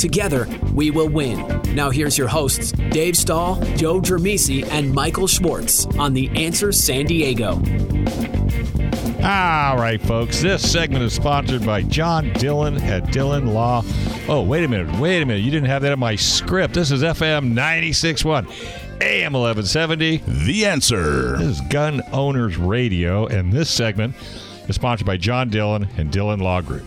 Together, we will win. Now here's your hosts, Dave Stahl, Joe Dromisi, and Michael Schwartz on The Answer San Diego. All right, folks. This segment is sponsored by John Dillon at Dillon Law. Oh, wait a minute. You didn't have that in my script. This is FM 96.1, AM 1170. The Answer. This is Gun Owners Radio, and this segment is sponsored by John Dillon and Dillon Law Group.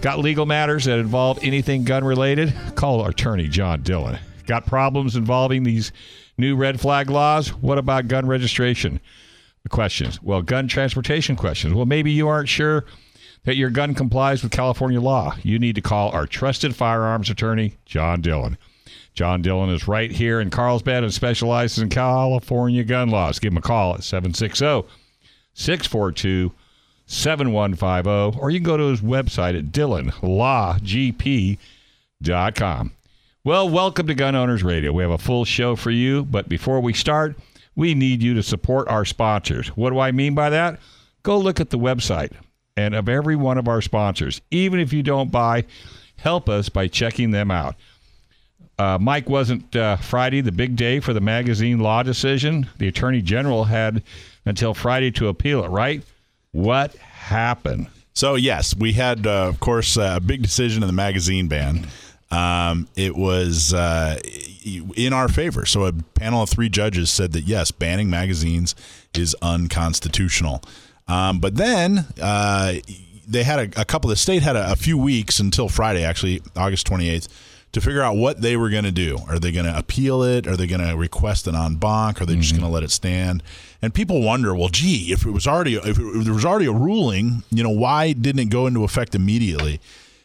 Got legal matters that involve anything gun-related? Call attorney John Dillon. Got problems involving these new red flag laws? What about gun registration questions? Well, gun transportation questions. Well, maybe you aren't sure that your gun complies with California law. You need to call our trusted firearms attorney, John Dillon. John Dillon is right here in Carlsbad and specializes in California gun laws. Give him a call at 760-642-642. 7150, or you can go to his website at dillonlawgp.com. Well, welcome to Gun Owners Radio. We have a full show for you, but before we start, we need you to support our sponsors. What do I mean by that? Go look at the website and of every one of our sponsors. Even if you don't buy, help us by checking them out. Mike wasn't Friday, the big day for the magazine law decision. The Attorney General had until Friday to appeal it, right? What happened? So, yes, we had, of course, a big decision in the magazine ban. It was in our favor. So a panel of 3 judges said that, yes, banning magazines is unconstitutional. But then they had a couple, the state had a few weeks until Friday, actually, August 28th, to figure out what they were going to do. Are they going to appeal it? Are they going to request an en banc? Are they just going to let it stand? And people wonder, well, gee, if there was already a ruling, you know, why didn't it go into effect immediately?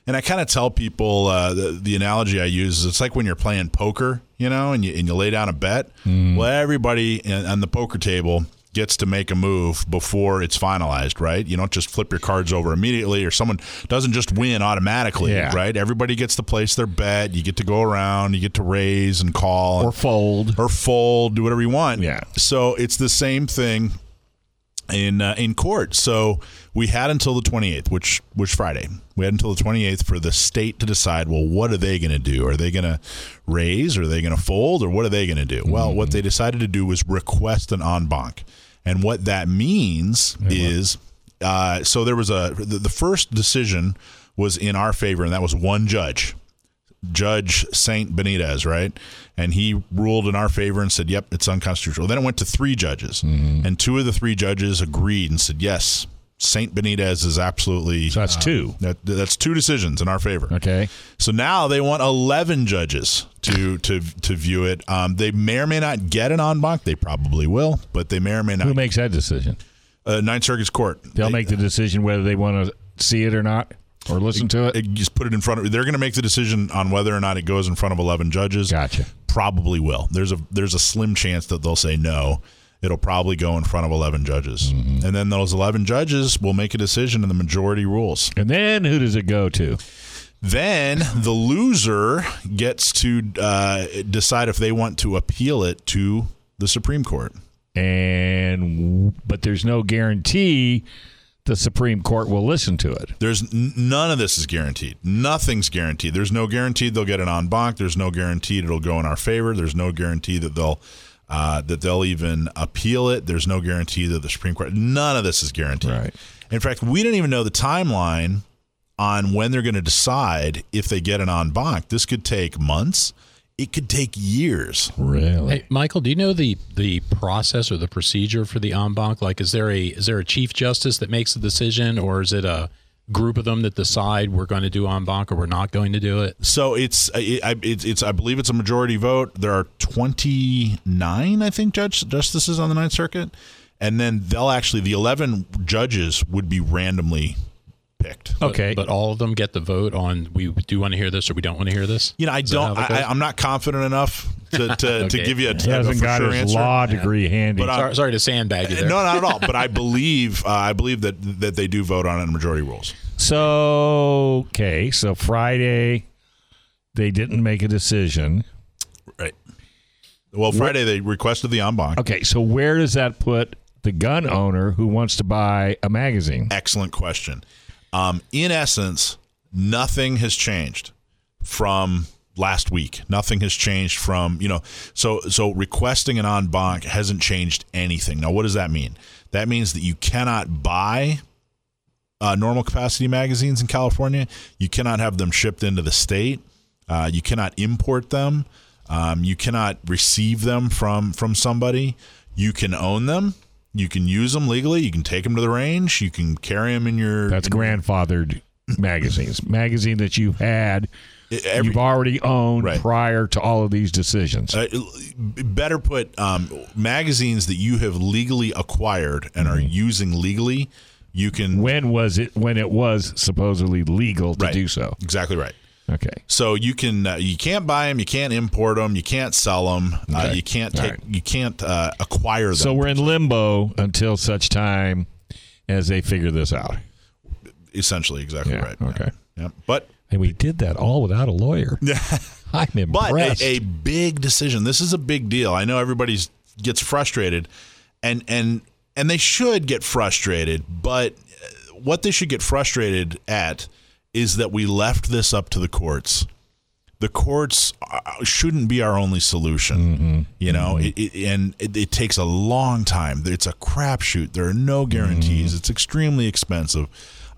And I kind of tell people the analogy I use is it's like when you're playing poker, you know, and you lay down a bet. Well, everybody on the poker table gets to make a move before it's finalized, right? You don't just flip your cards over immediately, or someone doesn't just win automatically, right? Everybody gets to place their bet. You get to go around. You get to raise and call. Or fold. Do whatever you want. Yeah. So it's the same thing in court. So we had until the 28th, which Friday. We had until the 28th for the state to decide, well, what are they going to do? Are they going to raise? Are they going to fold? Or what are they going to do? Well, what they decided to do was request an en banc. And what that means is, so there was the first decision was in our favor, and that was one judge, Judge Saint Benitez, right? And he ruled in our favor and said, yep, it's unconstitutional. Then it went to 3 judges, and 2 of the 3 judges agreed and said, yes, Saint Benitez is absolutely. So that's 2. That's 2 decisions in our favor. Okay. So now they want 11 judges to view it. They may or may not get an en banc. They probably will, but they may or may not. Who makes that decision? Ninth Circuit's court. They'll make the decision whether they want to see it or not, or listen to it. Just put it in front of. They're going to make the decision on whether or not it goes in front of 11 judges. Gotcha. Probably will. There's a slim chance that they'll say no. It'll probably go in front of 11 judges. And then those 11 judges will make a decision and the majority rules. And then who does it go to? Then the loser gets to decide if they want to appeal it to the Supreme Court. But there's no guarantee the Supreme Court will listen to it. None of this is guaranteed. Nothing's guaranteed. There's no guarantee they'll get an en banc. There's no guarantee it'll go in our favor. There's no guarantee that they'll even appeal it. There's no guarantee that the Supreme Court. None of this is guaranteed. Right. In fact, we don't even know the timeline on when they're going to decide if they get an en banc. This could take months. It could take years. Really? Hey, Michael, do you know the process or the procedure for the en banc? Like, is there a chief justice that makes the decision, or is it a group of them that decide we're going to do en banc or we're not going to do it? So I believe it's a majority vote. There are 29, I think, justices on the Ninth Circuit. And then the 11 judges would be randomly picked. Okay. But all of them get the vote on, we do want to hear this or we don't want to hear this? You know, I'm not confident enough to okay. to give you a hasn't got sure his answer. Law degree handy. But sorry to sandbag you there. No, not at all. But I believe that they do vote on it in majority rules. So, okay. So Friday, they didn't make a decision. Right. Well, Friday they requested the en banc. Okay, so where does that put the gun owner who wants to buy a magazine? Excellent question. In essence, nothing has changed from last week. Nothing has changed from, so requesting an en banc hasn't changed anything. Now, what does that mean? That means that you cannot buy normal capacity magazines in California. You cannot have them shipped into the state. You cannot import them. You cannot receive them from somebody. You can own them. You can use them legally. You can take them to the range. You can carry them in your... That's grandfathered magazines. Magazine that you've had, you've already owned prior to all of these decisions. Better put, magazines that you have legally acquired and are using legally, you can... When it was supposedly legal to do so. Exactly right. Okay. So you can you can't buy them, you can't import them, you can't sell them, you can't take, you can't acquire them. So we're in limbo until such time as they figure this out. Essentially, exactly right. Okay. Yeah. But and we did that all without a lawyer. Yeah. I'm impressed. But a big decision. This is a big deal. I know everybody gets frustrated, and they should get frustrated. But what they should get frustrated at is that we left this up to the courts. The courts shouldn't be our only solution. Mm-hmm. It takes a long time. It's a crapshoot. There are no guarantees. Mm-hmm. It's extremely expensive.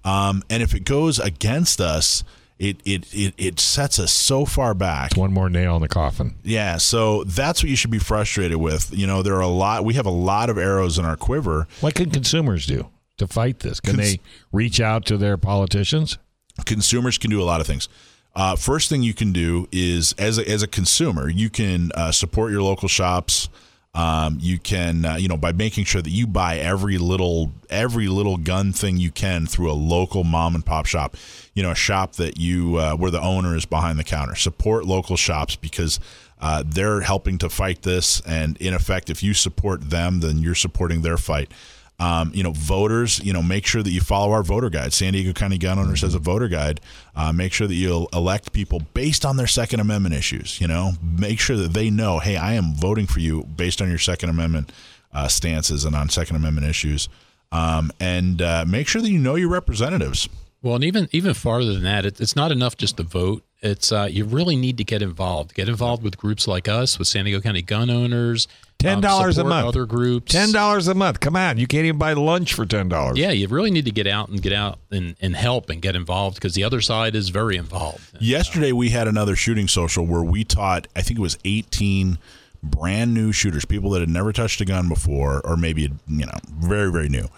And if it goes against us, it sets us so far back. It's one more nail in the coffin. Yeah, so that's what you should be frustrated with. There are we have a lot of arrows in our quiver. What can consumers do to fight this? Can they reach out to their politicians? Consumers can do a lot of things. First thing you can do is, as a consumer, you can support your local shops. You can, by making sure that you buy every little gun thing you can through a local mom and pop shop. A shop that you where the owner is behind the counter. Support local shops because they're helping to fight this. And in effect, if you support them, then you're supporting their fight. Voters, make sure that you follow our voter guide. San Diego County Gun Owners has a voter guide. Make sure that you elect people based on their Second Amendment issues. Make sure that they know, hey, I am voting for you based on your Second Amendment stances and on Second Amendment issues. And make sure that you know your representatives. Well, and even farther than that, it's not enough just to vote. It's you really need to get involved. Get involved with groups like us, with San Diego County Gun Owners. $10 a month. Other groups. $10 a month. Come on, you can't even buy lunch for $10. Yeah, you really need to get out and help and get involved because the other side is very involved. Yesterday we had another shooting social where we taught, I think it was 18 brand new shooters, people that had never touched a gun before, or maybe very very new,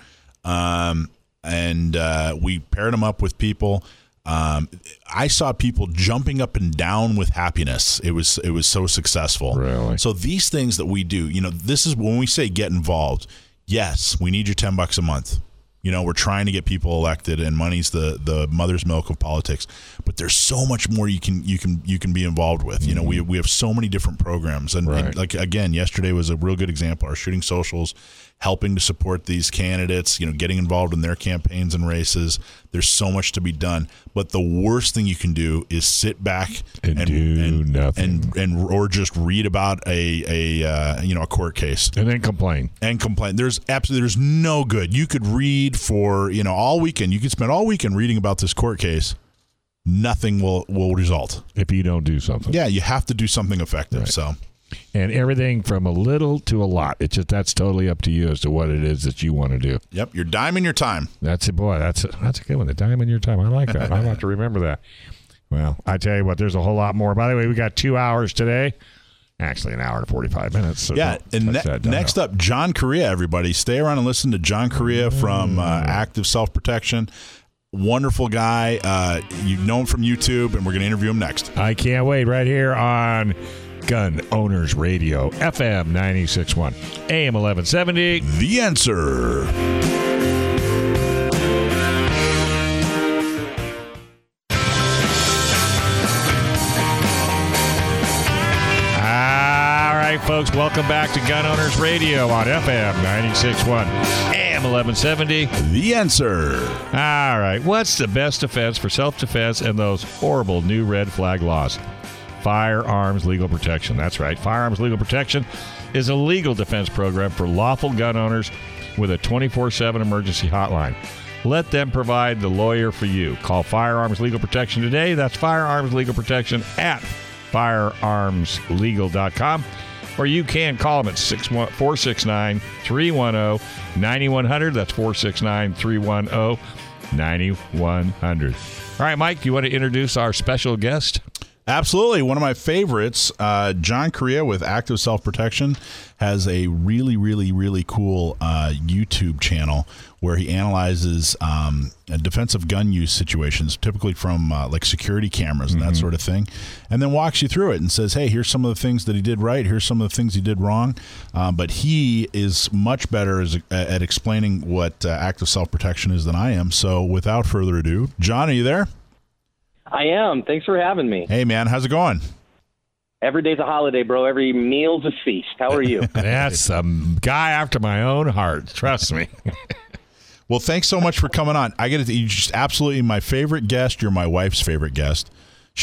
and we paired them up with people. I saw people jumping up and down with happiness. It was so successful. Really? So these things that we do, this is when we say get involved. Yes, we need your $10 a month. We're trying to get people elected, and money's the mother's milk of politics. But there's so much more you can be involved with. Mm-hmm. We have so many different programs, and like again, yesterday was a real good example. Our shooting socials, helping to support these candidates, getting involved in their campaigns and races. There's so much to be done. But the worst thing you can do is sit back and do nothing, or just read about a court case and then complain. There's absolutely no good. You could read for all weekend. You could spend all weekend reading about this court case. Nothing will result if you don't do something. Yeah, you have to do something effective. Right. So. And everything from a little to a lot. It's just that's totally up to you as to what it is that you want to do. Yep, your dime and your time. That's it, boy. That's a good one. The dime and your time. I like that. I'll have to remember that. Well, I tell you what, there's a whole lot more. By the way, we got 2 hours today. Actually, an hour and 45 minutes. So yeah, and next up, John Correia, everybody. Stay around and listen to John Correia from Active Self-Protection. Wonderful guy. You know him from YouTube, and we're going to interview him next. I can't wait. Right here on... Gun Owners Radio, FM 96.1, AM 1170. The Answer. right, folks, welcome back to Gun Owners Radio on FM 96.1, AM 1170. The Answer. All right, what's the best defense for self-defense and those horrible new red flag laws? Firearms Legal Protection. That's right. Firearms Legal Protection is a legal defense program for lawful gun owners with a 24/7 emergency hotline. Let them provide the lawyer for you. Call Firearms Legal Protection today. That's Firearms Legal Protection at FirearmsLegal.com, or you can call them at 469-310-9100. That's 469-310-9100. All right, Mike, you want to introduce our special guest? Absolutely. One of my favorites, John Correia with Active Self-Protection, has a really cool YouTube channel where he analyzes defensive gun use situations, typically from like security cameras and that sort of thing, and then walks you through it and says, hey, here's some of the things that he did right, here's some of the things he did wrong. But he is much better at explaining what Active Self-Protection is than I am. So without further ado, John, are you there? I am. Thanks for having me. Hey, man. How's it going? Every day's a holiday, bro. Every meal's a feast. How are you? That's a guy after my own heart. Trust me. Well, thanks so much for coming on. I get it. You're just absolutely my favorite guest. You're my wife's favorite guest.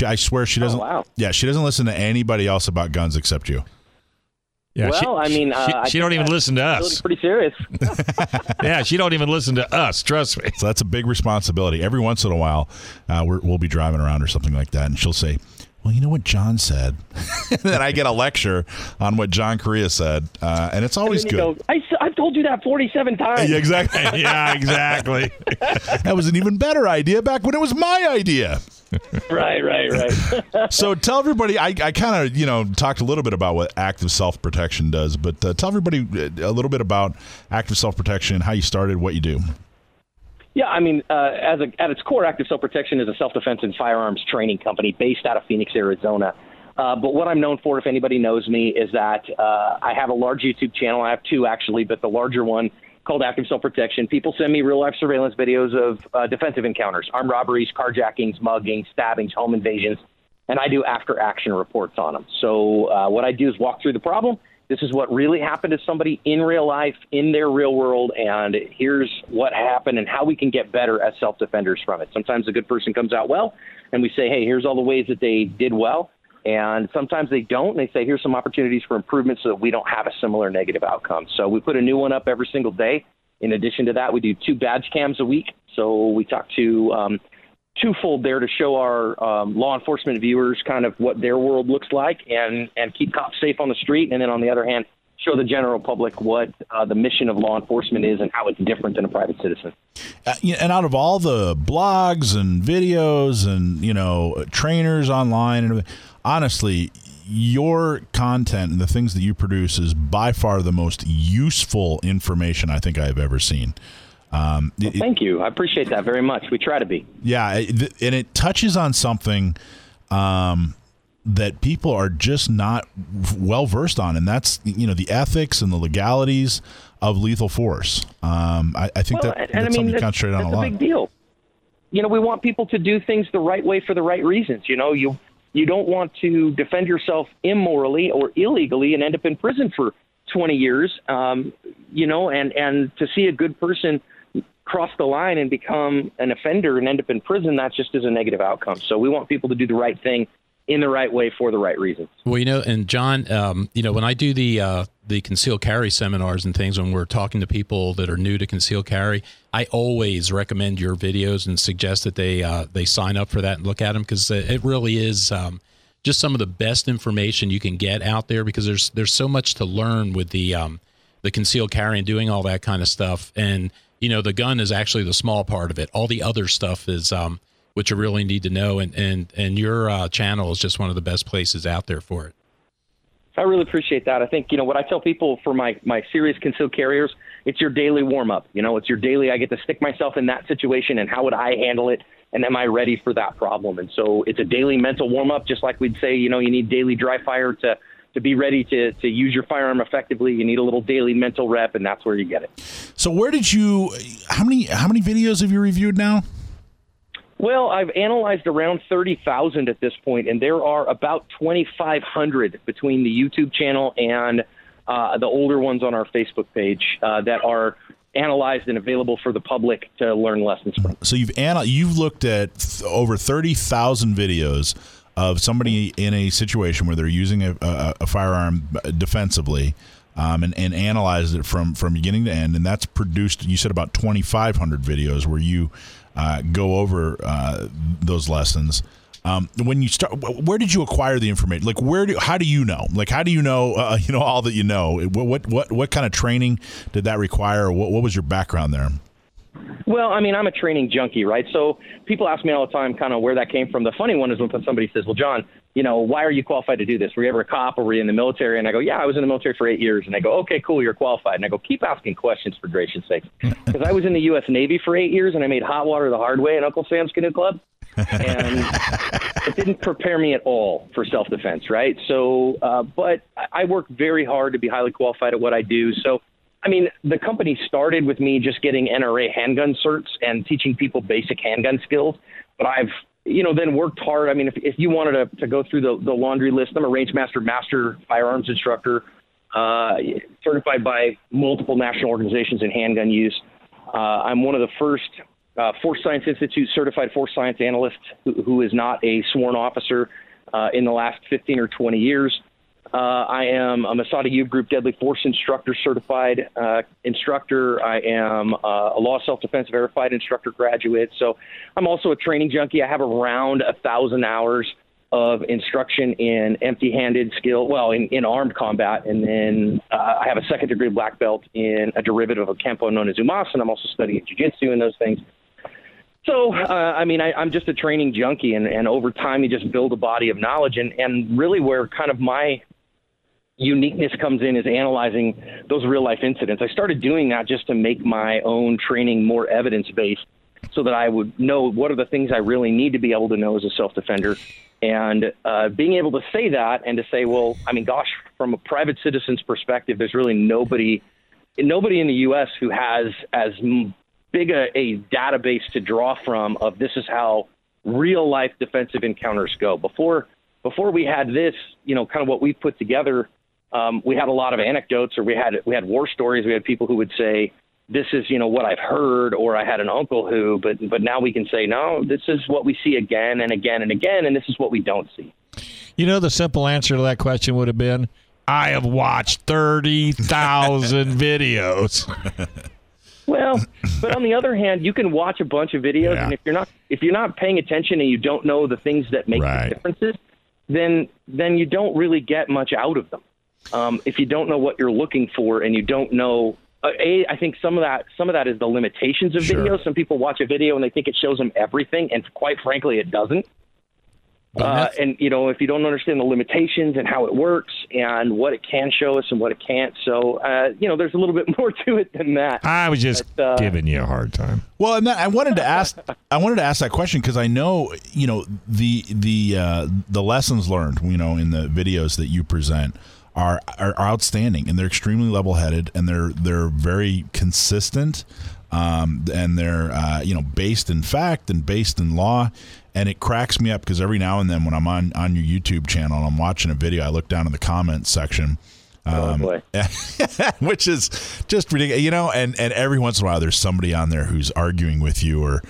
I swear she doesn't. Oh, wow. Yeah, she doesn't listen to anybody else about guns except you. Yeah, well, I mean, she don't even listen to us. Pretty serious. Yeah, she don't even listen to us. Trust me. So that's a big responsibility. Every once in a while, we'll be driving around or something like that, and she'll say, "Well, you know what John said," and then I get a lecture on what John Correia said, and it's always good. Go, I've told you that 47 times. Yeah, exactly. Yeah, exactly. That was an even better idea back when it was my idea. Right. So tell everybody, I kind of, talked a little bit about what Active Self-Protection does, but tell everybody a little bit about Active Self-Protection, how you started, what you do. Yeah, I mean, at its core, Active Self-Protection is a self-defense and firearms training company based out of Phoenix, Arizona. But what I'm known for, if anybody knows me, is that I have a large YouTube channel. I have two, actually, but the larger one called Active Self-Protection. People send me real-life surveillance videos of defensive encounters, armed robberies, carjackings, muggings, stabbings, home invasions, and I do after-action reports on them. So what I do is walk through the problem. This is what really happened to somebody in real life, in their real world, and here's what happened and how we can get better as self-defenders from it. Sometimes a good person comes out well, and we say, hey, here's all the ways that they did well, and sometimes they don't, and they say, here's some opportunities for improvement so that we don't have a similar negative outcome. So we put a new one up every single day. In addition to that, we do two badge cams a week. So we talk to twofold there to show our law enforcement viewers kind of what their world looks like and keep cops safe on the street. And then on the other hand, show the general public what the mission of law enforcement is and how it's different than a private citizen. And out of all the blogs and videos and, trainers online and everything, honestly, your content and the things that you produce is by far the most useful information I think I have ever seen. Well, thank you. I appreciate that very much. We try to be. Yeah, and it touches on something that people are just not well versed on, and that's the ethics and the legalities of lethal force. I think that's something you concentrate on a lot. That's a big deal. We want people to do things the right way for the right reasons. You don't want to defend yourself immorally or illegally and end up in prison for 20 years, and to see a good person cross the line and become an offender and end up in prison, that just is a negative outcome. So we want people to do the right thing in the right way for the right reasons. Well, and John, when I do the concealed carry seminars and things, when we're talking to people that are new to concealed carry, I always recommend your videos and suggest that they sign up for that and look at them, because it really is just some of the best information you can get out there, because there's so much to learn with the concealed carry and doing all that kind of stuff. And, the gun is actually the small part of it. All the other stuff is what you really need to know. And your channel is just one of the best places out there for it. I really appreciate that. I think, what I tell people for my serious concealed carriers, it's your daily warm up. It's your daily, I get to stick myself in that situation and how would I handle it? And am I ready for that problem? And so it's a daily mental warm up, just like we'd say, you need daily dry fire to be ready to use your firearm effectively. You need a little daily mental rep, and that's where you get it. So how many videos have you reviewed now? Well, I've analyzed around 30,000 at this point, and there are about 2,500 between the YouTube channel and the older ones on our Facebook page that are analyzed and available for the public to learn lessons from. So you've looked at over 30,000 videos of somebody in a situation where they're using a firearm defensively, and analyzed it from beginning to end, and that's produced, you said, about 2,500 videos where you go over those lessons. When you start, where did you acquire the information? Like, how do you know? Like, how do you know? You know all that you know. What kind of training did that require? What was your background there? Well, I mean, I'm a training junkie, right? So people ask me all the time, kind of where that came from. The funny one is when somebody says, "Well, John, you know, why are you qualified to do this? Were you ever a cop, or were you in the military?" And I go, "Yeah, I was in the military for 8 years." And I go, "Okay, cool, you're qualified." And I go, "Keep asking questions, for gracious sake." Because I was in the U.S. Navy for 8 years, and I made hot water the hard way at Uncle Sam's Canoe Club. And it didn't prepare me at all for self-defense, right? So, but I work very hard to be highly qualified at what I do. So, I mean, the company started with me just getting NRA handgun certs and teaching people basic handgun skills. But I've, you know, then worked hard. I mean, if you wanted to go through the laundry list, I'm a Rangemaster firearms instructor, certified by multiple national organizations in handgun use. I'm one of the first Force Science Institute certified force science analyst who is not a sworn officer in the last 15 or 20 years. I am a Masada U Group Deadly Force Instructor certified instructor. I am a Law Self-Defense Verified Instructor graduate. So I'm also a training junkie. I have around 1,000 hours of instruction in empty-handed skill, well, in armed combat. And then I have a second-degree black belt in a derivative of Kempo known as Umas, and I'm also studying jiu-jitsu and those things. So, I mean, I'm just a training junkie, and over time you just build a body of knowledge. And really where kind of my uniqueness comes in is analyzing those real-life incidents. I started doing that just to make my own training more evidence-based so that I would know what are the things I really need to be able to know as a self-defender. And being able to say that and to say, well, I mean, gosh, from a private citizen's perspective, there's really nobody in the U.S. who has as big a database to draw from of this is how real life defensive encounters go. Before we had this, you know, kind of what we put together, we had a lot of anecdotes, or we had war stories. We had people who would say, this is, you know, what I've heard, or I had an uncle who, but now we can say, no, this is what we see again and again and again, and this is what we don't see. You know, the simple answer to that question would have been, I have watched 30,000 videos. Well, but on the other hand, you can watch a bunch of videos, yeah. And if you're not paying attention and you don't know the things that make the differences, then you don't really get much out of them. If you don't know what you're looking for, and you don't know, I think some of that is the limitations of videos. Some people watch a video and they think it shows them everything, and quite frankly, it doesn't. And you know, if you don't understand the limitations and how it works and what it can show us and what it can't, so you know, there's a little bit more to it than that. I was just giving you a hard time. Well, and I wanted to ask that question because I know, you know, the lessons learned, you know, in the videos that you present are outstanding, and they're extremely level-headed, and they're very consistent, and they're you know, based in fact and based in law. And it cracks me up because every now and then when I'm on your YouTube channel and I'm watching a video, I look down in the comments section, which is just ridiculous, you know. And every once in a while, there's somebody on there who's arguing with you or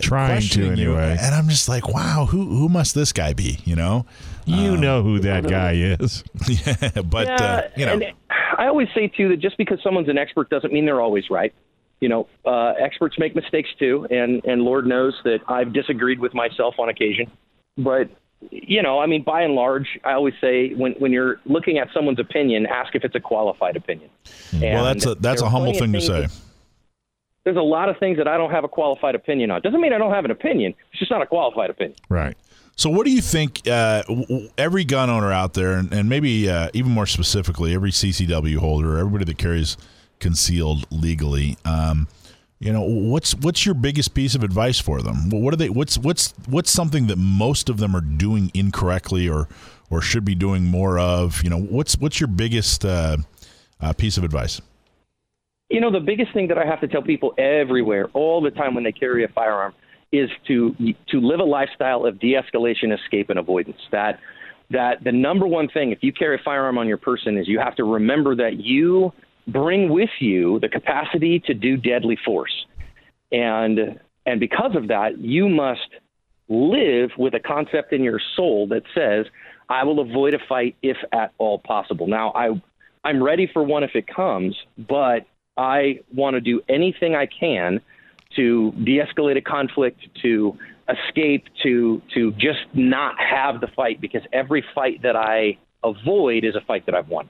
trying to anyway. You. And I'm just like, wow, who must this guy be? You know, you know who that guy is. Yeah, but yeah, you know, and I always say too that just because someone's an expert doesn't mean they're always right. You know, experts make mistakes too, and Lord knows that I've disagreed with myself on occasion. But, you know, I mean, by and large, I always say when you're looking at someone's opinion, ask if it's a qualified opinion. And well, that's a humble thing to say. There's a lot of things that I don't have a qualified opinion on. Doesn't mean I don't have an opinion. It's just not a qualified opinion. Right. So what do you think every gun owner out there, and maybe even more specifically, every CCW holder, everybody that carries concealed legally, you know, what's your biggest piece of advice for them? What are they? What's something that most of them are doing incorrectly or should be doing more of? You know, what's your biggest piece of advice? You know, the biggest thing that I have to tell people everywhere, all the time when they carry a firearm, is to live a lifestyle of de-escalation, escape, and avoidance. That the number one thing, if you carry a firearm on your person, is you have to remember that you bring with you the capacity to do deadly force. And because of that, you must live with a concept in your soul that says, I will avoid a fight if at all possible. Now, I'm ready for one if it comes, but I want to do anything I can to de-escalate a conflict, to escape, to just not have the fight, because every fight that I avoid is a fight that I've won.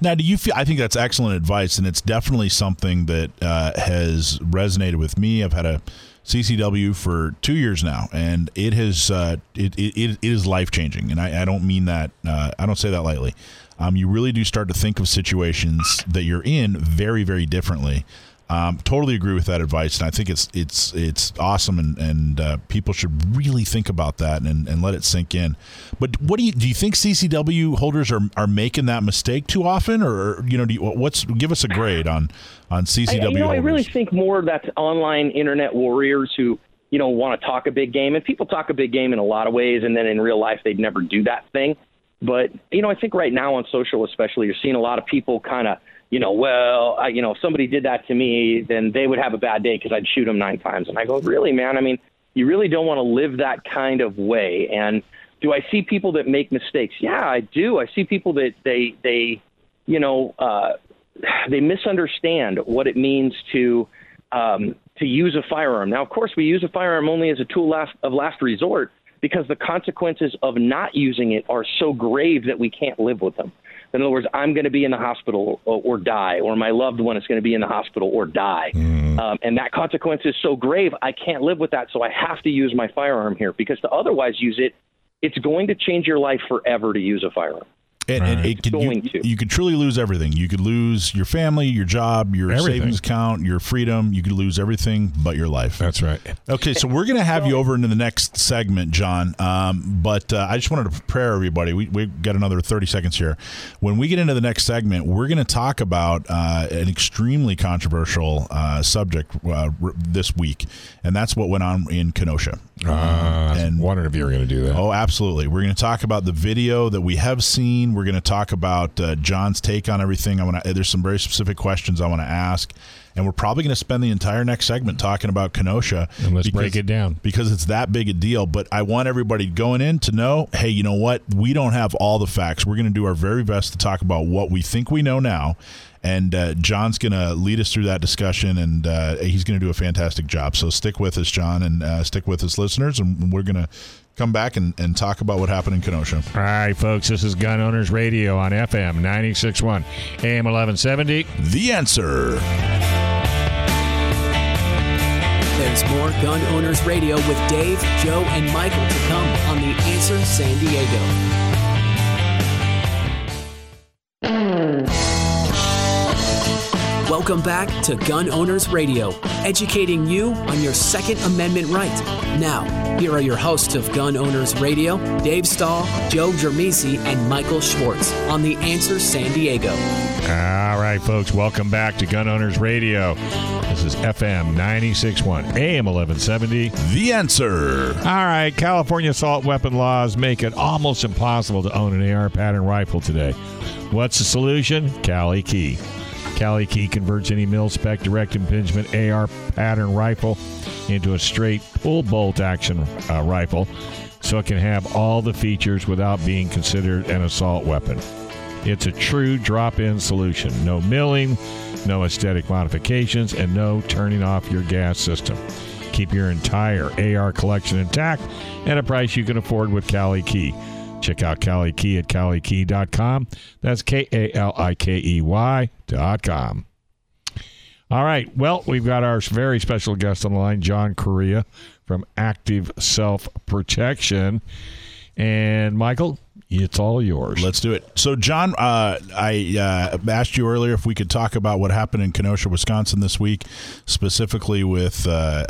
Now, do you feel? I think that's excellent advice, and it's definitely something that has resonated with me. I've had a CCW for 2 years now, and it has it is life changing, and I don't mean that. I don't say that lightly. You really do start to think of situations that you're in very, very differently. Totally agree with that advice, and I think it's awesome, and people should really think about that and let it sink in. But what do you think CCW holders are making that mistake too often, or give us a grade on CCW holders? I really think more that's online internet warriors who want to talk a big game, and people talk a big game in a lot of ways, and then in real life they'd never do that thing. But I think right now on social especially, you're seeing a lot of people kind of. If somebody did that to me, then they would have a bad day because I'd shoot them 9 times. And I go, really, man? I mean, you really don't want to live that kind of way. And do I see people that make mistakes? Yeah, I do. I see people that they misunderstand what it means to use a firearm. Now, of course, we use a firearm only as a tool of last resort because the consequences of not using it are so grave that we can't live with them. In other words, I'm going to be in the hospital or die, or my loved one is going to be in the hospital or die. Mm. And that consequence is so grave, I can't live with that, so I have to use my firearm here, because to otherwise use it, it's going to change your life forever to use a firearm. And it could, you could truly lose everything. You could lose your family, your job, your savings account, your freedom. You could lose everything but your life. That's right. Okay, so we're going to have you over into the next segment, John. But I just wanted to prepare everybody. We've got another 30 seconds here. When we get into the next segment, we're going to talk about an extremely controversial subject this week, and that's what went on in Kenosha. I wondered if you were going to do that. Oh, absolutely. We're going to talk about the video that we have seen. We're going to talk about John's take on everything. There's some very specific questions I want to ask, and we're probably going to spend the entire next segment talking about Kenosha. And let's break it down, because it's that big a deal. But I want everybody going in to know, hey, you know what? We don't have all the facts. We're going to do our very best to talk about what we think we know now. And John's going to lead us through that discussion, and he's going to do a fantastic job. So stick with us, John, and stick with us, listeners, and we're going to come back and talk about what happened in Kenosha. All right, folks, this is Gun Owners Radio on FM 96.1, AM 1170. The Answer. There's more Gun Owners Radio with Dave, Joe, and Michael to come on The Answer San Diego. Welcome back to Gun Owners Radio, educating you on your Second Amendment right. Now, here are your hosts of Gun Owners Radio, Dave Stahl, Joe Dromisi, and Michael Schwartz on The Answer San Diego. All right, folks, welcome back to Gun Owners Radio. This is FM 96.1, AM 1170. The Answer. All right, California assault weapon laws make it almost impossible to own an AR pattern rifle today. What's the solution? Cali Key. Cali Key converts any mil-spec direct impingement AR pattern rifle into a straight pull-bolt action rifle, so it can have all the features without being considered an assault weapon. It's a true drop-in solution. No milling, no aesthetic modifications, and no turning off your gas system. Keep your entire AR collection intact at a price you can afford with Cali Key. Check out Cali Key at CaliKey.com. That's KALIKEY.com. All right. Well, we've got our very special guest on the line, John Correia from Active Self-Protection. And, Michael, it's all yours. Let's do it. So, John, I asked you earlier if we could talk about what happened in Kenosha, Wisconsin this week, specifically with the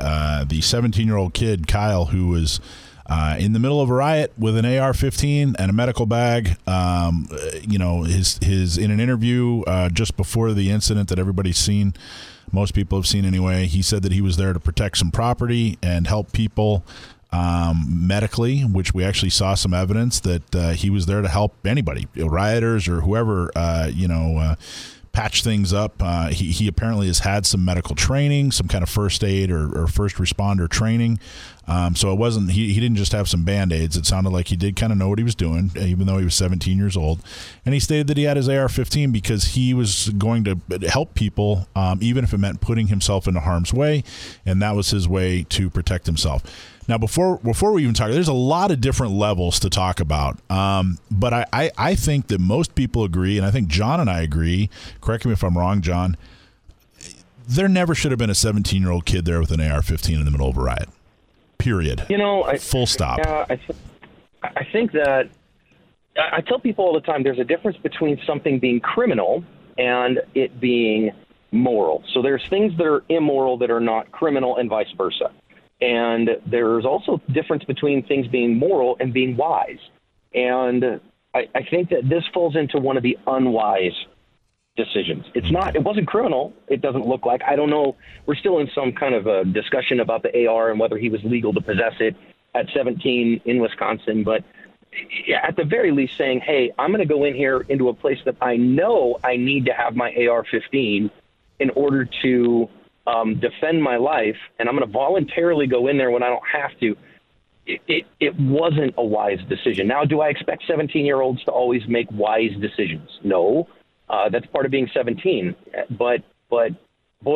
17-year-old kid, Kyle, who was in the middle of a riot with an AR-15 and a medical bag. You know, his in an interview just before the incident that everybody's seen, most people have seen anyway, he said that he was there to protect some property and help people medically, which we actually saw some evidence that he was there to help anybody, rioters or whoever, patch things up. He apparently has had some medical training, some kind of first aid or first responder training. So it wasn't, he didn't just have some Band-Aids. It sounded like he did kind of know what he was doing, even though he was 17 years old. And he stated that he had his AR-15 because he was going to help people, even if it meant putting himself into harm's way. And that was his way to protect himself. Now, before we even talk, there's a lot of different levels to talk about. But I think that most people agree, and I think John and I agree, correct me if I'm wrong, John, there never should have been a 17-year-old kid there with an AR-15 in the middle of a riot. Period. You know, full stop. I think that I tell people all the time there's a difference between something being criminal and it being moral. So there's things that are immoral that are not criminal and vice versa. And there's also a difference between things being moral and being wise. And I think that this falls into one of the unwise decisions. It wasn't criminal. It doesn't look like. I don't know. We're still in some kind of a discussion about the AR and whether he was legal to possess it at 17 in Wisconsin. But at the very least saying, hey, I'm going to go in here into a place that I know I need to have my AR-15 in order to defend my life, and I'm going to voluntarily go in there when I don't have to. It wasn't a wise decision. Now, do I expect 17-year-olds to always make wise decisions? No. That's part of being 17. But boy,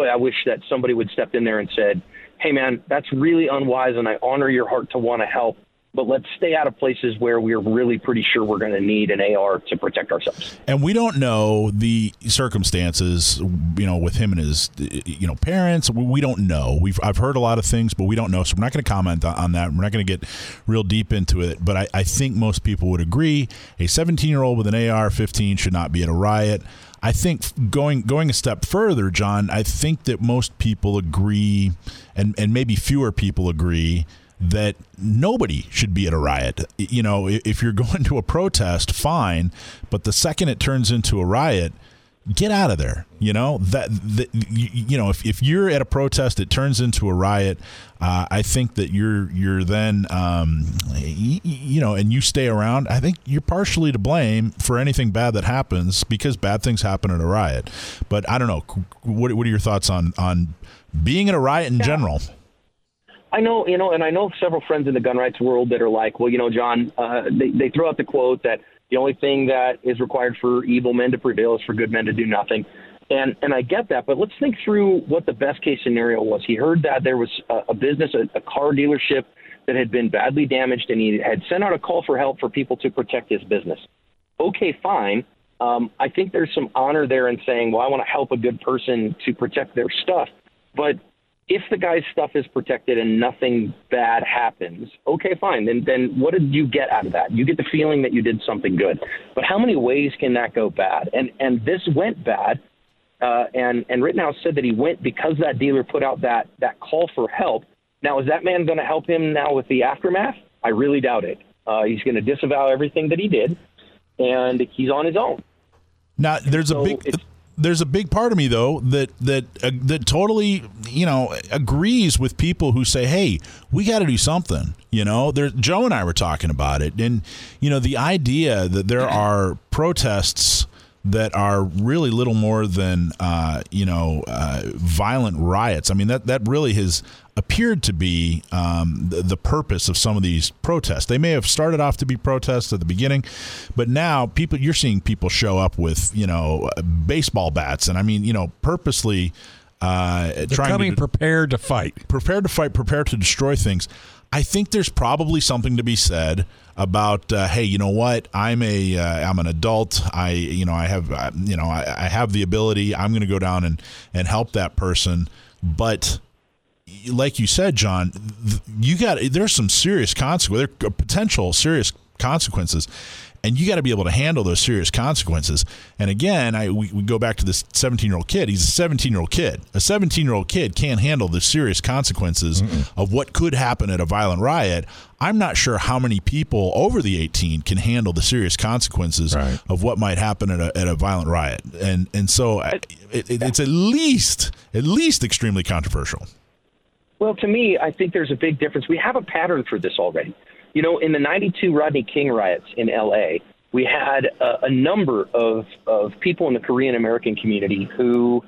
I wish that somebody would step in there and said, hey, man, that's really unwise, and I honor your heart to want to help, but let's stay out of places where we're really pretty sure we're going to need an AR to protect ourselves. And we don't know the circumstances, you know, with him and his, you know, parents. We don't know. I've heard a lot of things, but we don't know. So we're not going to comment on that. We're not going to get real deep into it. But I think most people would agree a 17-year-old with an AR-15 should not be at a riot. I think going a step further, John, I think that most people agree, and maybe fewer people agree, that nobody should be at a riot. You know, if you're going to a protest, fine. But the second it turns into a riot, get out of there. You know, if you're at a protest, it turns into a riot. I think that you're then, you know, and you stay around. I think you're partially to blame for anything bad that happens because bad things happen at a riot. But I don't know. What are your thoughts on being at a riot in general? I know, you know, and I know several friends in the gun rights world that are like, well, you know, John, they throw out the quote that the only thing that is required for evil men to prevail is for good men to do nothing. And I get that, but let's think through what the best case scenario was. He heard that there was a business, a car dealership that had been badly damaged, and he had sent out a call for help for people to protect his business. Okay, fine. I think there's some honor there in saying, well, I want to help a good person to protect their stuff. But if the guy's stuff is protected and nothing bad happens, okay, fine. Then what did you get out of that? You get the feeling that you did something good. But how many ways can that go bad? And this went bad. And Rittenhouse said that he went because that dealer put out that call for help. Now, is that man going to help him now with the aftermath? I really doubt it. He's going to disavow everything that he did, and he's on his own. Now, there's a big part of me, though, that totally, you know, agrees with people who say, hey, we got to do something. You know, Joe and I were talking about it. And, you know, the idea that there are protests that are really little more than, violent riots. I mean, that really has appeared to be the purpose of some of these protests. They may have started off to be protests at the beginning, but now you're seeing people show up with, you know, baseball bats. And I mean, you know, purposely prepared to fight, prepared to destroy things. I think there's probably something to be said about, hey, you know what? I'm an adult. I have the ability. I'm going to go down and help that person. But like you said, John, there's some serious consequences, potential serious consequences. And you got to be able to handle those serious consequences. And again, we go back to this 17-year-old kid. He's a 17-year-old kid. A 17-year-old kid can't handle the serious consequences of what could happen at a violent riot. I'm not sure how many people over the 18 can handle the serious consequences of what might happen at a violent riot. And so it's at least extremely controversial. Well, to me, I think there's a big difference. We have a pattern for this already. You know, in the 92 Rodney King riots in L.A., we had a number of people in the Korean American community who,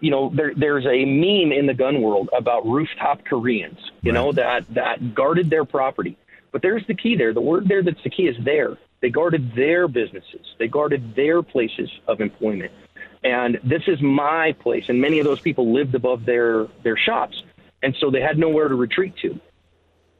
you know, there's a meme in the gun world about rooftop Koreans, you know, that guarded their property. But there's the key there. The word there that's the key is there. They guarded their businesses. They guarded their places of employment. And this is my place. And many of those people lived above their shops. And so they had nowhere to retreat to.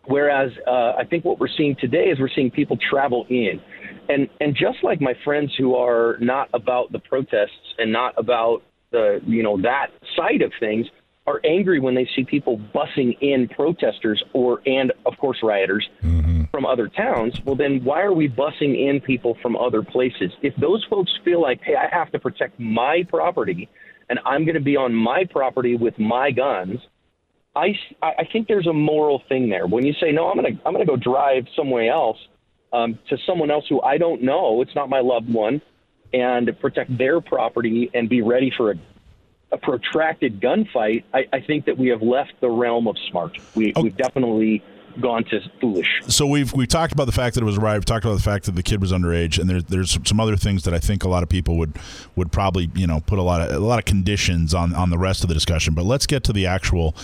Whereas I think what we're seeing today is we're seeing people travel in. And just like my friends who are not about the protests and not about the, you know, that side of things are angry when they see people bussing in protesters and, of course, rioters from other towns. Well, then why are we bussing in people from other places? If those folks feel like, hey, I have to protect my property and I'm going to be on my property with my guns, I think there's a moral thing there. When you say, no, I'm going to go drive somewhere else to someone else who I don't know, it's not my loved one, and protect their property and be ready for a protracted gunfight, I think that we have left the realm of smart. We've definitely gone to foolish. So we've talked about the fact that it was a riot. We've talked about the fact that the kid was underage, and there's some other things that I think a lot of people would probably, you know, put a lot of conditions on the rest of the discussion. But let's get to the actual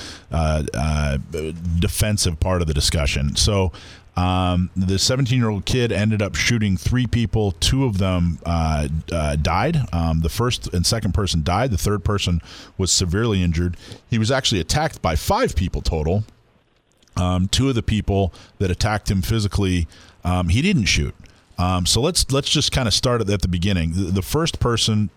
defensive part of the discussion. So the 17-year-old kid ended up shooting three people. Two of them died. The first and second person died. The third person was severely injured. He was actually attacked by five people total. Two of the people that attacked him physically, he didn't shoot. So let's just kind of start at the beginning. The first person,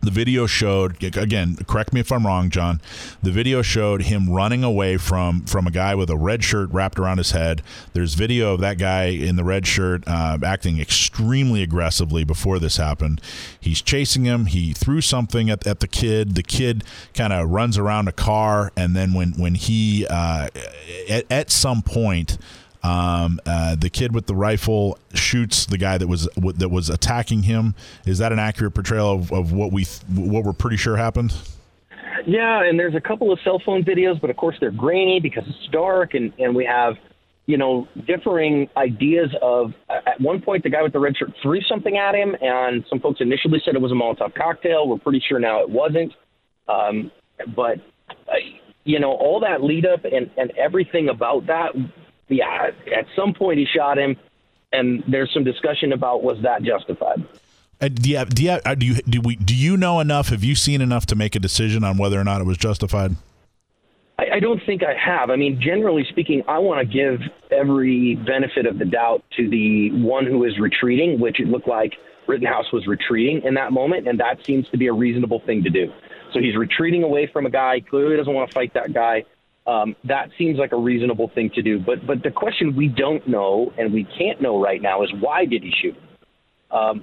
the video showed, again, correct me if I'm wrong, John, the video showed him running away from a guy with a red shirt wrapped around his head. There's video of that guy in the red shirt acting extremely aggressively before this happened. He's chasing him. He threw something at the kid. The kid kind of runs around a car, and then when he, at some point, the kid with the rifle shoots the guy that was attacking him. Is that an accurate portrayal of what we're pretty sure happened? Yeah, and there's a couple of cell phone videos, but of course they're grainy because it's dark, and we have, you know, differing ideas of. At one point, the guy with the red shirt threw something at him, and some folks initially said it was a Molotov cocktail. We're pretty sure now it wasn't, but you know, all that lead up and everything about that. Yeah, at some point he shot him, and there's some discussion about was that justified. Do you know enough? Have you seen enough to make a decision on whether or not it was justified? I don't think I have. I mean, generally speaking, I want to give every benefit of the doubt to the one who is retreating, which it looked like Rittenhouse was retreating in that moment, and that seems to be a reasonable thing to do. So he's retreating away from a guy. He clearly doesn't want to fight that guy. That seems like a reasonable thing to do. But the question we don't know and we can't know right now is why did he shoot?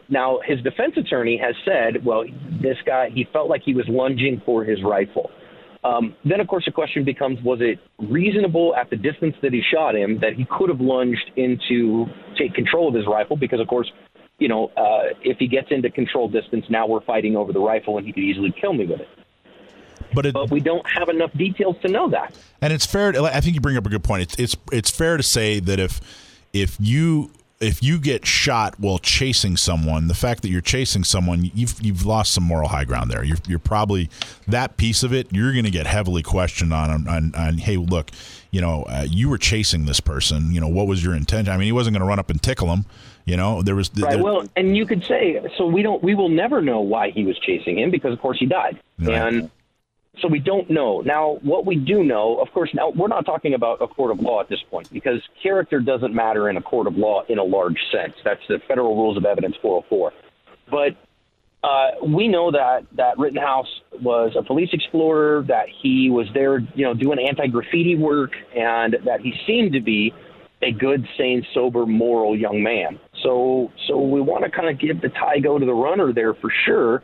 Now, his defense attorney has said, well, this guy, he felt like he was lunging for his rifle. Then, of course, the question becomes, was it reasonable at the distance that he shot him that he could have lunged in to take control of his rifle? Because, of course, you know, if he gets into control distance, now we're fighting over the rifle and he could easily kill me with it. But we don't have enough details to know that. And it's fair. I think you bring up a good point. It's fair to say that if you get shot while chasing someone, the fact that you're chasing someone, you've lost some moral high ground there. You're probably that piece of it. You're going to get heavily questioned on hey, look, you know, you were chasing this person. You know, what was your intention? I mean, he wasn't going to run up and tickle him. You know, there was right. Well, and you could say so. We will never know why he was chasing him because, of course, he died. Right. And so we don't know. Now, what we do know, of course, now we're not talking about a court of law at this point because character doesn't matter in a court of law in a large sense. That's the Federal Rules of Evidence 404. But we know that Rittenhouse was a police explorer, that he was there, you know, doing anti-graffiti work, and that he seemed to be a good, sane, sober, moral young man. So we want to kind of give the tie-go to the runner there for sure.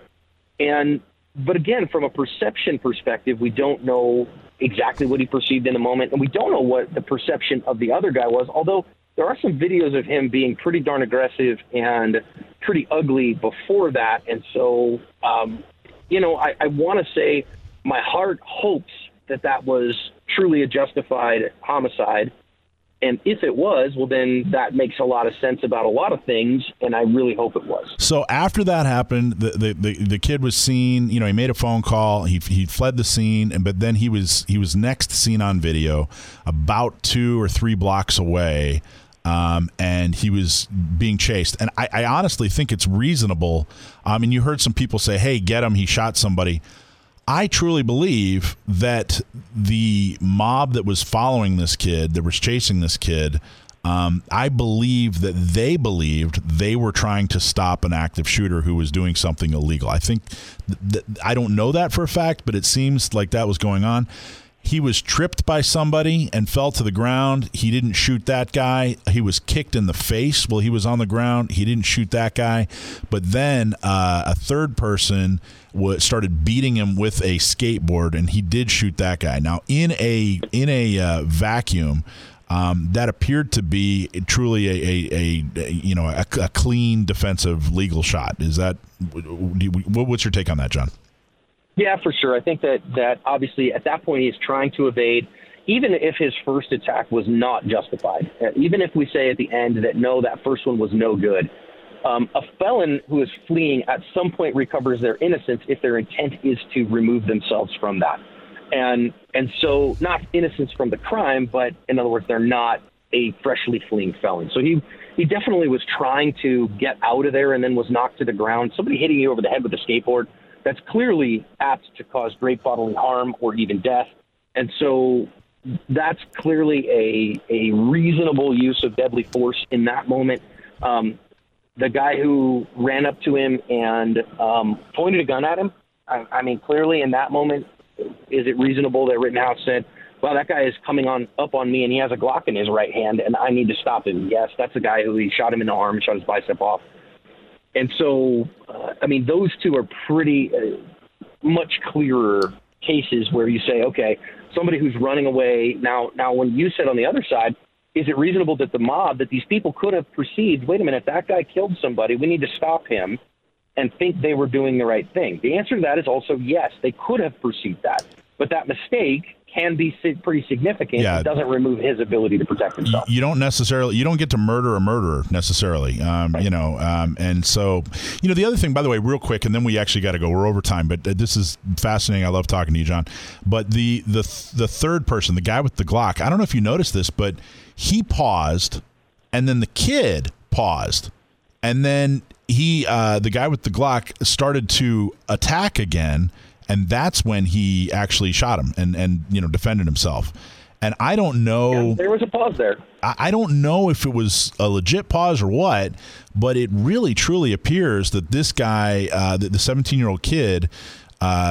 But again, from a perception perspective, we don't know exactly what he perceived in the moment, and we don't know what the perception of the other guy was, although there are some videos of him being pretty darn aggressive and pretty ugly before that. And so, I want to say my heart hopes that was truly a justified homicide. And if it was, well, then that makes a lot of sense about a lot of things, and I really hope it was. So after that happened, the kid was seen. He made a phone call. He fled the scene, but then he was next seen on video about 2 or 3 blocks away, and he was being chased. And I honestly think it's reasonable. I mean, you heard some people say, hey, get him, he shot somebody. I truly believe that the mob that was following this kid, that was chasing this kid, I believe that they believed they were trying to stop an active shooter who was doing something illegal. I think I don't know that for a fact, but it seems like that was going on. He was tripped by somebody and fell to the ground. He didn't shoot that guy. He was kicked in the face while he was on the ground. He didn't shoot that guy. But then a third person started beating him with a skateboard, and he did shoot that guy. Now, in a vacuum, that appeared to be truly a clean defensive legal shot. Is that what's your take on that, John? Yeah, for sure. I think that obviously at that point he's trying to evade, even if his first attack was not justified. Even if we say at the end that no, that first one was no good. A felon who is fleeing at some point recovers their innocence if their intent is to remove themselves from that. And so not innocence from the crime, but in other words, they're not a freshly fleeing felon. So he definitely was trying to get out of there and then was knocked to the ground. Somebody hitting you over the head with a skateboard, that's clearly apt to cause great bodily harm or even death. And so that's clearly a reasonable use of deadly force in that moment. The guy who ran up to him and pointed a gun at him, I mean, clearly in that moment, is it reasonable that Rittenhouse said, well, that guy is coming up on me and he has a Glock in his right hand and I need to stop him? Yes, that's the guy who he shot him in the arm and shot his bicep off. And so, those two are pretty much clearer cases where you say, okay, somebody who's running away. Now, when you said on the other side, is it reasonable that the mob, that these people could have perceived, wait a minute, that guy killed somebody, we need to stop him, and think they were doing the right thing? The answer to that is also yes, they could have perceived that. But that mistake can be pretty significant. Yeah. It doesn't remove his ability to protect himself. You don't get to murder a murderer necessarily, right. And so, the other thing, by the way, real quick, and then we actually got to go. We're over time, but this is fascinating. I love talking to you, John. But the third person, the guy with the Glock, I don't know if you noticed this, but he paused, and then the kid paused, and then the guy with the Glock started to attack again. And that's when he actually shot him and defended himself. And I don't know. Yeah, there was a pause there. I don't know if it was a legit pause or what, but it really, truly appears that this guy, the 17-year-old kid,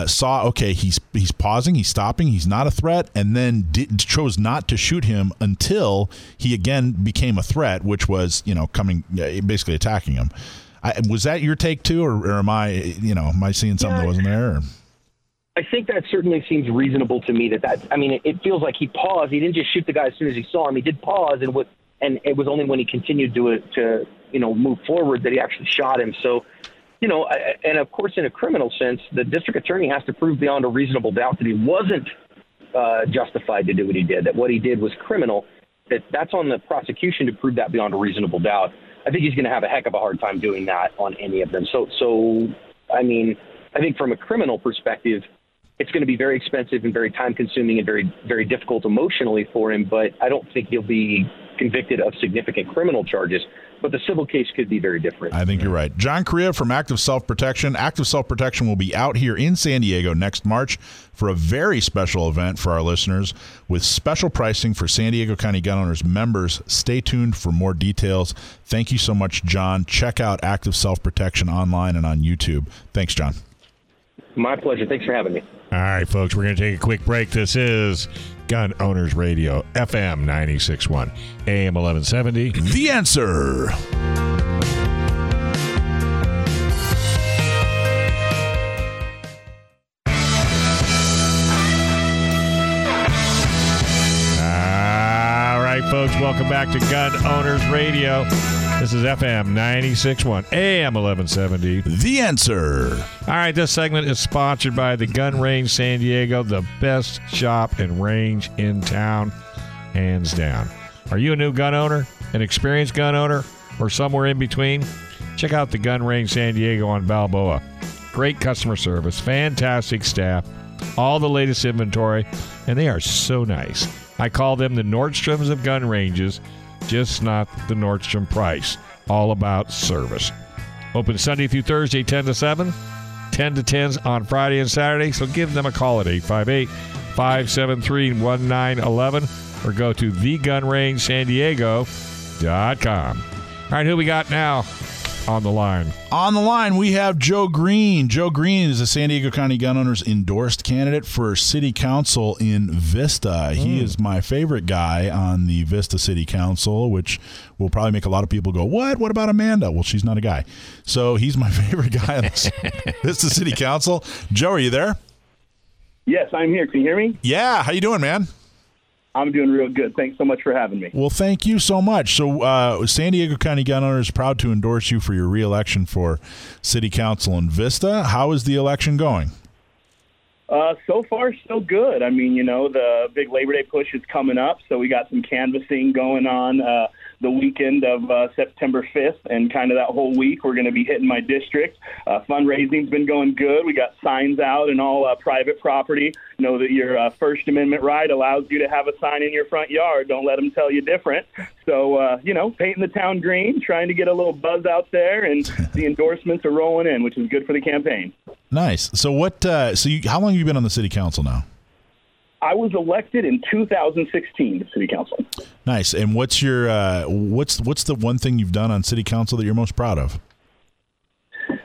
saw, okay, he's pausing, he's stopping, he's not a threat, and then chose not to shoot him until he again became a threat, which was, basically attacking him. Was that your take too, or am I seeing something that wasn't there? Or? I think that certainly seems reasonable to me. It feels like he paused. He didn't just shoot the guy as soon as he saw him. He did pause, and it was only when he continued to move forward that he actually shot him. So, and of course, in a criminal sense, the district attorney has to prove beyond a reasonable doubt that he wasn't justified to do what he did, that what he did was criminal. That's on the prosecution to prove that beyond a reasonable doubt. I think he's going to have a heck of a hard time doing that on any of them. So, I think from a criminal perspective, it's going to be very expensive and very time-consuming and very, very difficult emotionally for him, but I don't think he'll be convicted of significant criminal charges. But the civil case could be very different. I think you're right. John Correia from Active Self-Protection. Active Self-Protection will be out here in San Diego next March for a very special event for our listeners with special pricing for San Diego County Gun Owners members. Stay tuned for more details. Thank you so much, John. Check out Active Self-Protection online and on YouTube. Thanks, John. My pleasure. Thanks for having me. All right, folks, we're going to take a quick break. This is Gun Owners Radio, FM 96.1, AM 1170. The Answer. Welcome back to Gun Owners Radio. This is FM 96.1, AM 1170. The Answer. All right, this segment is sponsored by the Gun Range San Diego, the best shop and range in town, hands down. Are you a new gun owner, an experienced gun owner, or somewhere in between? Check out the Gun Range San Diego on Balboa. Great customer service, fantastic staff, all the latest inventory, and they are so nice. I call them the Nordstroms of gun ranges, just not the Nordstrom price. All about service. Open Sunday through Thursday, 10 to 7, 10 to 10s on Friday and Saturday, so give them a call at 858-573-1911 or go to thegunrangesandiego.com. All right, who we got now on the line? On the line, we have Joe Green. Joe Green is a San Diego County Gun Owners endorsed candidate for City Council in Vista. He is my favorite guy on the Vista City Council, which will probably make a lot of people go, what? What about Amanda? Well, she's not a guy. So he's my favorite guy on the Vista City Council. Joe, are you there? Yes, I'm here. Can you hear me? Yeah. How you doing, man? I'm doing real good. Thanks so much for having me. Well, thank you so much. So San Diego County Gun Owners is proud to endorse you for your re-election for City Council in Vista. How is the election going? So far, so good. I mean, you know, the big Labor Day push is coming up, so we got some canvassing going on the weekend of September 5th and kind of that whole week. We're going to be hitting my district. Fundraising's been going good. We got signs out and all private property. Know that your First Amendment right allows you to have a sign in your front yard. Don't let them tell you different. So, you know, painting the town green, trying to get a little buzz out there, and the endorsements are rolling in, which is good for the campaign. Nice. So what? How long have you been on the city council now? I was elected in 2016 to city council. Nice. And what's your what's the one thing you've done on city council that you're most proud of?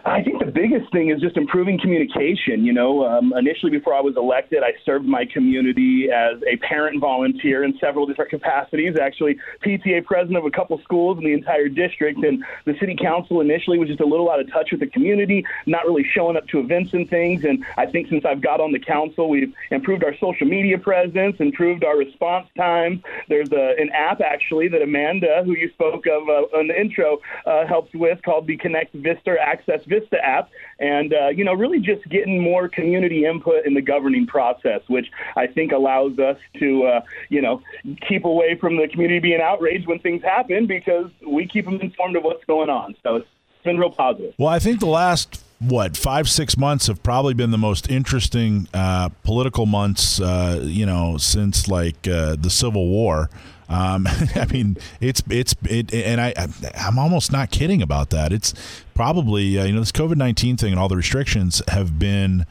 I think the biggest thing is just improving communication. You know, initially before I was elected, I served my community as a parent volunteer in several different capacities, actually PTA president of a couple schools in the entire district. And the city council initially was just a little out of touch with the community, not really showing up to events and things. And I think since I've got on the council, we've improved our social media presence, improved our response time. There's an app, actually, that Amanda, who you spoke of on the intro, helps with called the Connect Vista Access Vista app, and you know, really just getting more community input in the governing process, which I think allows us to you know, keep away from the community being outraged when things happen, because we keep them informed of what's going on. So it's been real positive. Well, I think the last 5-6 months have probably been the most interesting political months you know, since like the Civil War. I mean, it's and I'm almost not kidding about that. It's probably you know, this COVID-19 thing and all the restrictions have been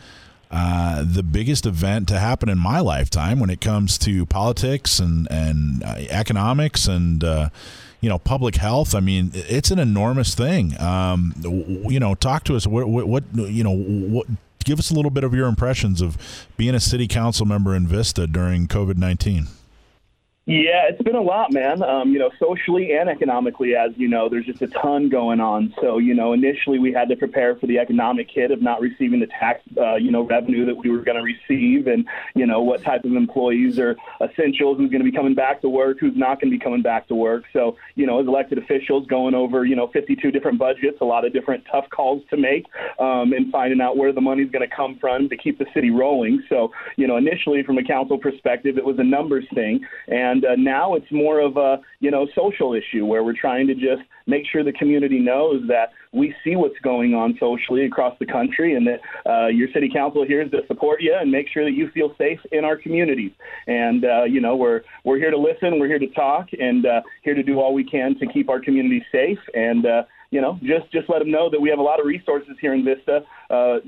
the biggest event to happen in my lifetime when it comes to politics and economics and you know, public health. I mean, it's an enormous thing. You know, talk to us. What you know, what, give us a little bit of your impressions of being a city council member in Vista during COVID-19. Yeah, it's been a lot, man. You know, socially and economically, as you know, there's just a ton going on. So, you know, initially we had to prepare for the economic hit of not receiving the tax, you know, revenue that we were going to receive, and, you know, what type of employees are essentials, who's going to be coming back to work, who's not going to be coming back to work. So, you know, as elected officials going over, you know, 52 different budgets, a lot of different tough calls to make, and finding out where the money's going to come from to keep the city rolling. So, you know, initially from a council perspective, it was a numbers thing. And now it's more of a, you know, social issue where we're trying to just make sure the community knows that we see what's going on socially across the country, and that your city council here is to support you and make sure that you feel safe in our communities. And, you know, we're here to listen, we're here to talk, and here to do all we can to keep our community safe. And, you know, just let them know that we have a lot of resources here in Vista,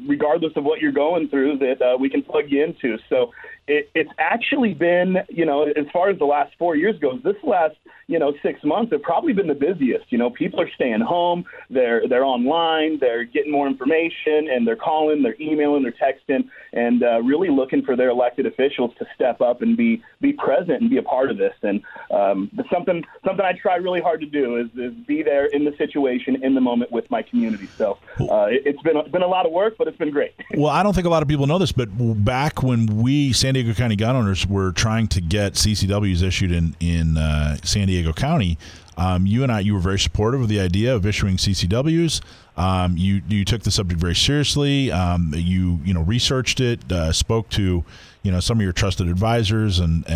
regardless of what you're going through, that we can plug you into. So it's actually been, you know, as far as the last 4 years goes, this last, you know, 6 months have probably been the busiest. You know, people are staying home, they're online, they're getting more information, and they're calling, they're emailing, they're texting, and really looking for their elected officials to step up and be present and be a part of this. And something I try really hard to do is be there in the situation, in the moment with my community. So it's been a lot of work, but it's been great. Well, I don't think a lot of people know this, but back when we, San Diego Diego County gun owners were trying to get CCWs issued in San Diego County, you were very supportive of the idea of issuing CCWs. You took the subject very seriously. You researched it, spoke to some of your trusted advisors, and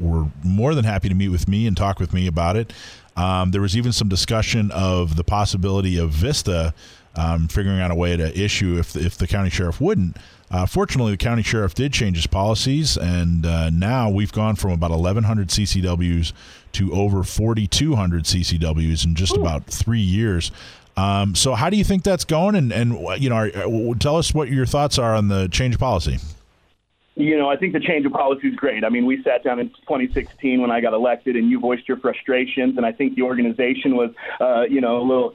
were more than happy to meet with me and talk with me about it. There was even some discussion of the possibility of VISTA figuring out a way to issue if the county sheriff wouldn't. Fortunately, the county sheriff did change his policies, and now we've gone from about 1,100 CCWs to over 4,200 CCWs in just about 3 years. So how do you think that's going? And tell us what your thoughts are on the change of policy. I think the change of policy is great. I mean, we sat down in 2016 when I got elected, and you voiced your frustrations. And I think the organization was, a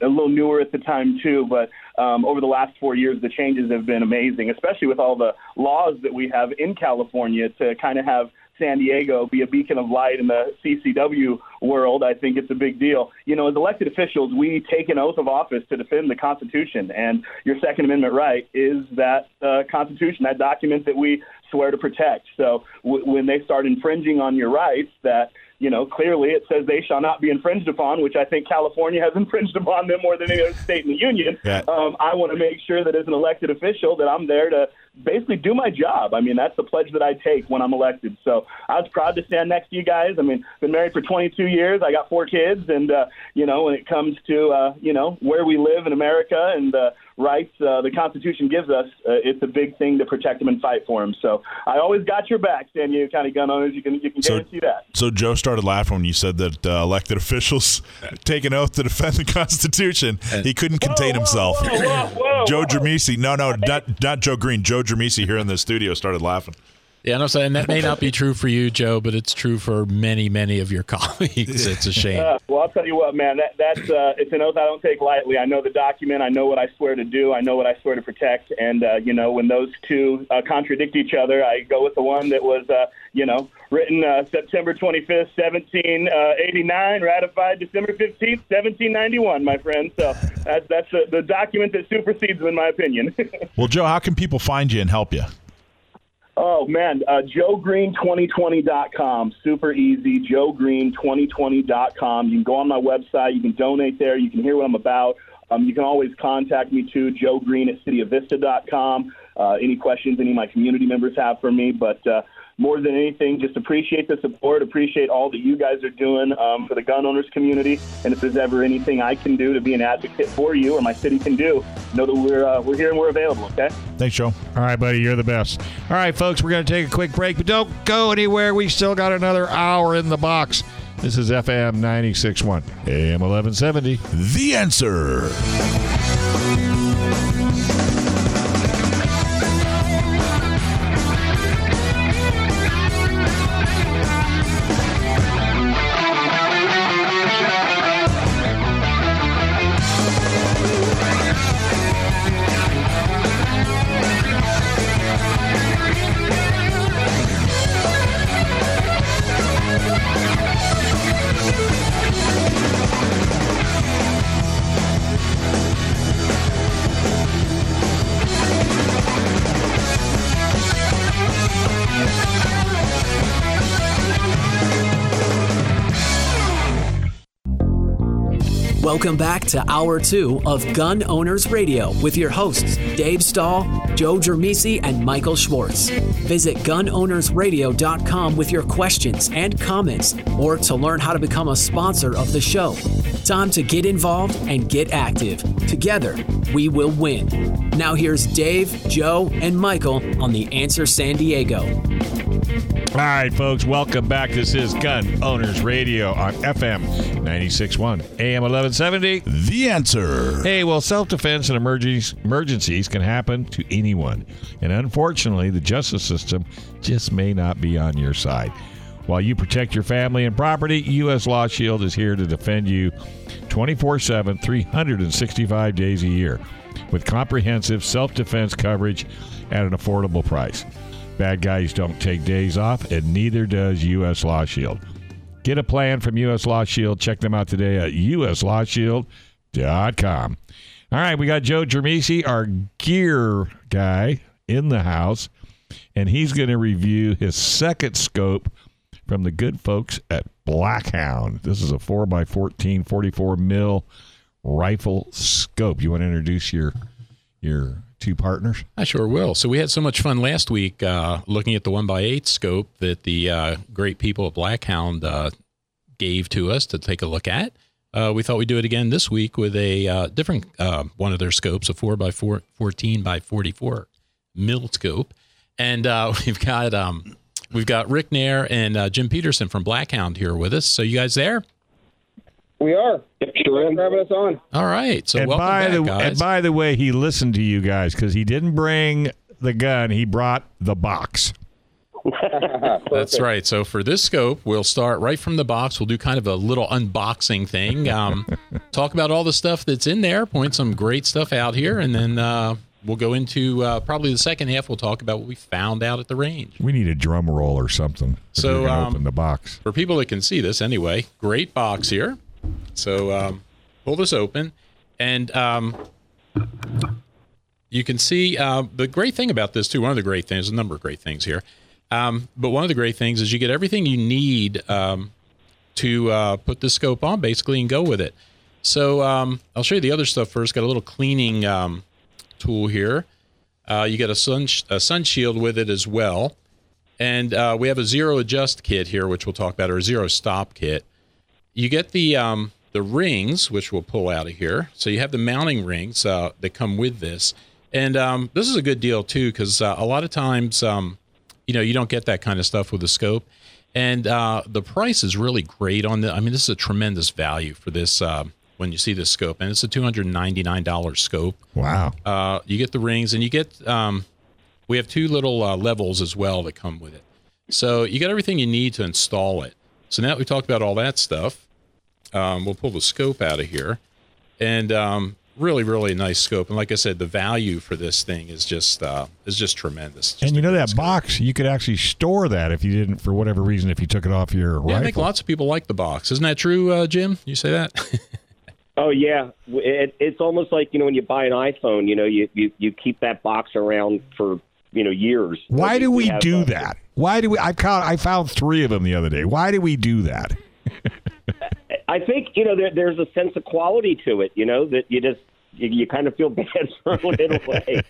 little newer at the time too. But over the last 4 years, the changes have been amazing, especially with all the laws that we have in California to kind of have San Diego be a beacon of light in the CCW world. I think it's a big deal. As elected officials, we take an oath of office to defend the Constitution, and your Second Amendment right is that Constitution, that document that we swear to protect. So when they start infringing on your rights, that clearly it says they shall not be infringed upon, which I think California has infringed upon them more than any other state in the union. Yeah. I want to make sure that as an elected official that I'm there to basically do my job. I mean, that's the pledge that I take when I'm elected. So I was proud to stand next to you guys. I mean, been married for 22 years. I got 4 kids. And, when it comes to, where we live in America and the rights the Constitution gives us, it's a big thing to protect them and fight for them. So I always got your back, San Diego County gun owners. You can guarantee that. So Joe started laughing when you said that elected officials take an oath to defend the Constitution. He couldn't contain himself. Whoa. Joe Dromisi. No, not Joe Green. Joe Dromisi here in the studio started laughing. Yeah, and I'm saying that may not be true for you, Joe, but it's true for many, many of your colleagues. It's a shame. Well, I'll tell you what, man, that's it's an oath I don't take lightly. I know the document. I know what I swear to do. I know what I swear to protect. And, when those two contradict each other, I go with the one that was, written September 25th, 1789, ratified December 15th, 1791, my friend. So that's the document that supersedes them, in my opinion. Well, Joe, how can people find you and help you? Oh, man, JoeGreen2020.com, super easy, JoeGreen2020.com. You can go on my website, you can donate there, you can hear what I'm about. You can always contact me, too, JoeGreen@CityofVista.com. Any questions any of my community members have for me, but more than anything, just appreciate the support, appreciate all that you guys are doing for the gun owners community, and if there's ever anything I can do to be an advocate for you or my city can do, know that we're here and we're available, okay? Thanks, Joe. All right, buddy, you're the best. All right, folks, we're going to take a quick break, but don't go anywhere. We still got another hour in the box. This is FM 96.1, AM 1170. The Answer. Welcome back to Hour 2 of Gun Owners Radio with your hosts, Dave Stahl, Joe Dromisi, and Michael Schwartz. Visit GunOwnersRadio.com with your questions and comments or to learn how to become a sponsor of the show. Time to get involved and get active. Together, we will win. Now here's Dave, Joe, and Michael on The Answer San Diego. All right, folks, welcome back. This is Gun Owners Radio on FM 96.1, AM 1170. The Answer. Hey, well, self-defense and emergencies can happen to anyone. And unfortunately, the justice system just may not be on your side. While you protect your family and property, U.S. Law Shield is here to defend you 24/7, 365 days a year with comprehensive self-defense coverage at an affordable price. Bad guys don't take days off, and neither does U.S. Law Shield. Get a plan from U.S. Law Shield. Check them out today at uslawshield.com. All right, we got Joe Dromisi, our gear guy, in the house. and he's going to review his second scope from the good folks at Blackhound. This is a 4x14 44 mil rifle scope. You want to introduce your two partners? I sure will. So we had so much fun last week looking at the 1x8 scope that the great people at Blackhound gave to us to take a look at. We thought we'd do it again this week with a different one of their scopes, a 4x4, 14x44 mil scope. And we've got Rick Nair and Jim Peterson from Blackhound here with us. So you guys there? We are. Yep, sure. Thanks for having us on. All right. So welcome back, guys. And by the way, he listened to you guys because he didn't bring the gun. He brought the box. That's right. So for this scope, we'll start right from the box. We'll do kind of a little unboxing thing. Talk about all the stuff that's in there, point some great stuff out here, and then we'll go into probably the second half. We'll talk about what we found out at the range. We need a drum roll or something. So open the box. For people that can see this anyway, great box here. So pull this open, and you can see the great thing about this, too. One of the great things, a number of great things here. But one of the great things is you get everything you need to put the scope on, basically, and go with it. So I'll show you the other stuff first. Got a little cleaning tool here. You get a sun shield with it as well. And we have a zero adjust kit here, which we'll talk about, or a zero stop kit. You get the rings, which we'll pull out of here. So you have the mounting rings that come with this. And this is a good deal, too, because a lot of times... you don't get that kind of stuff with the scope. And the price is really great on the. I mean, this is a tremendous value for this when you see this scope. And it's a $299 scope. Wow. You get the rings, and you get we have two little levels as well that come with it. So you got everything you need to install it. So now that we talked about all that stuff, we'll pull the scope out of here. And really, really nice scope. And like I said, the value for this thing is just tremendous. Just and you know that scope. Box, you could actually store that if you didn't, for whatever reason, if you took it off your rifle. I think lots of people like the box. Isn't that true, Jim? You say that? Oh, yeah. It's almost like, when you buy an iPhone, you keep that box around for, years. Why do we do that? Why do we? I found three of them the other day. Why do we do that? I think, there's a sense of quality to it, that you kind of feel bad throwing it away.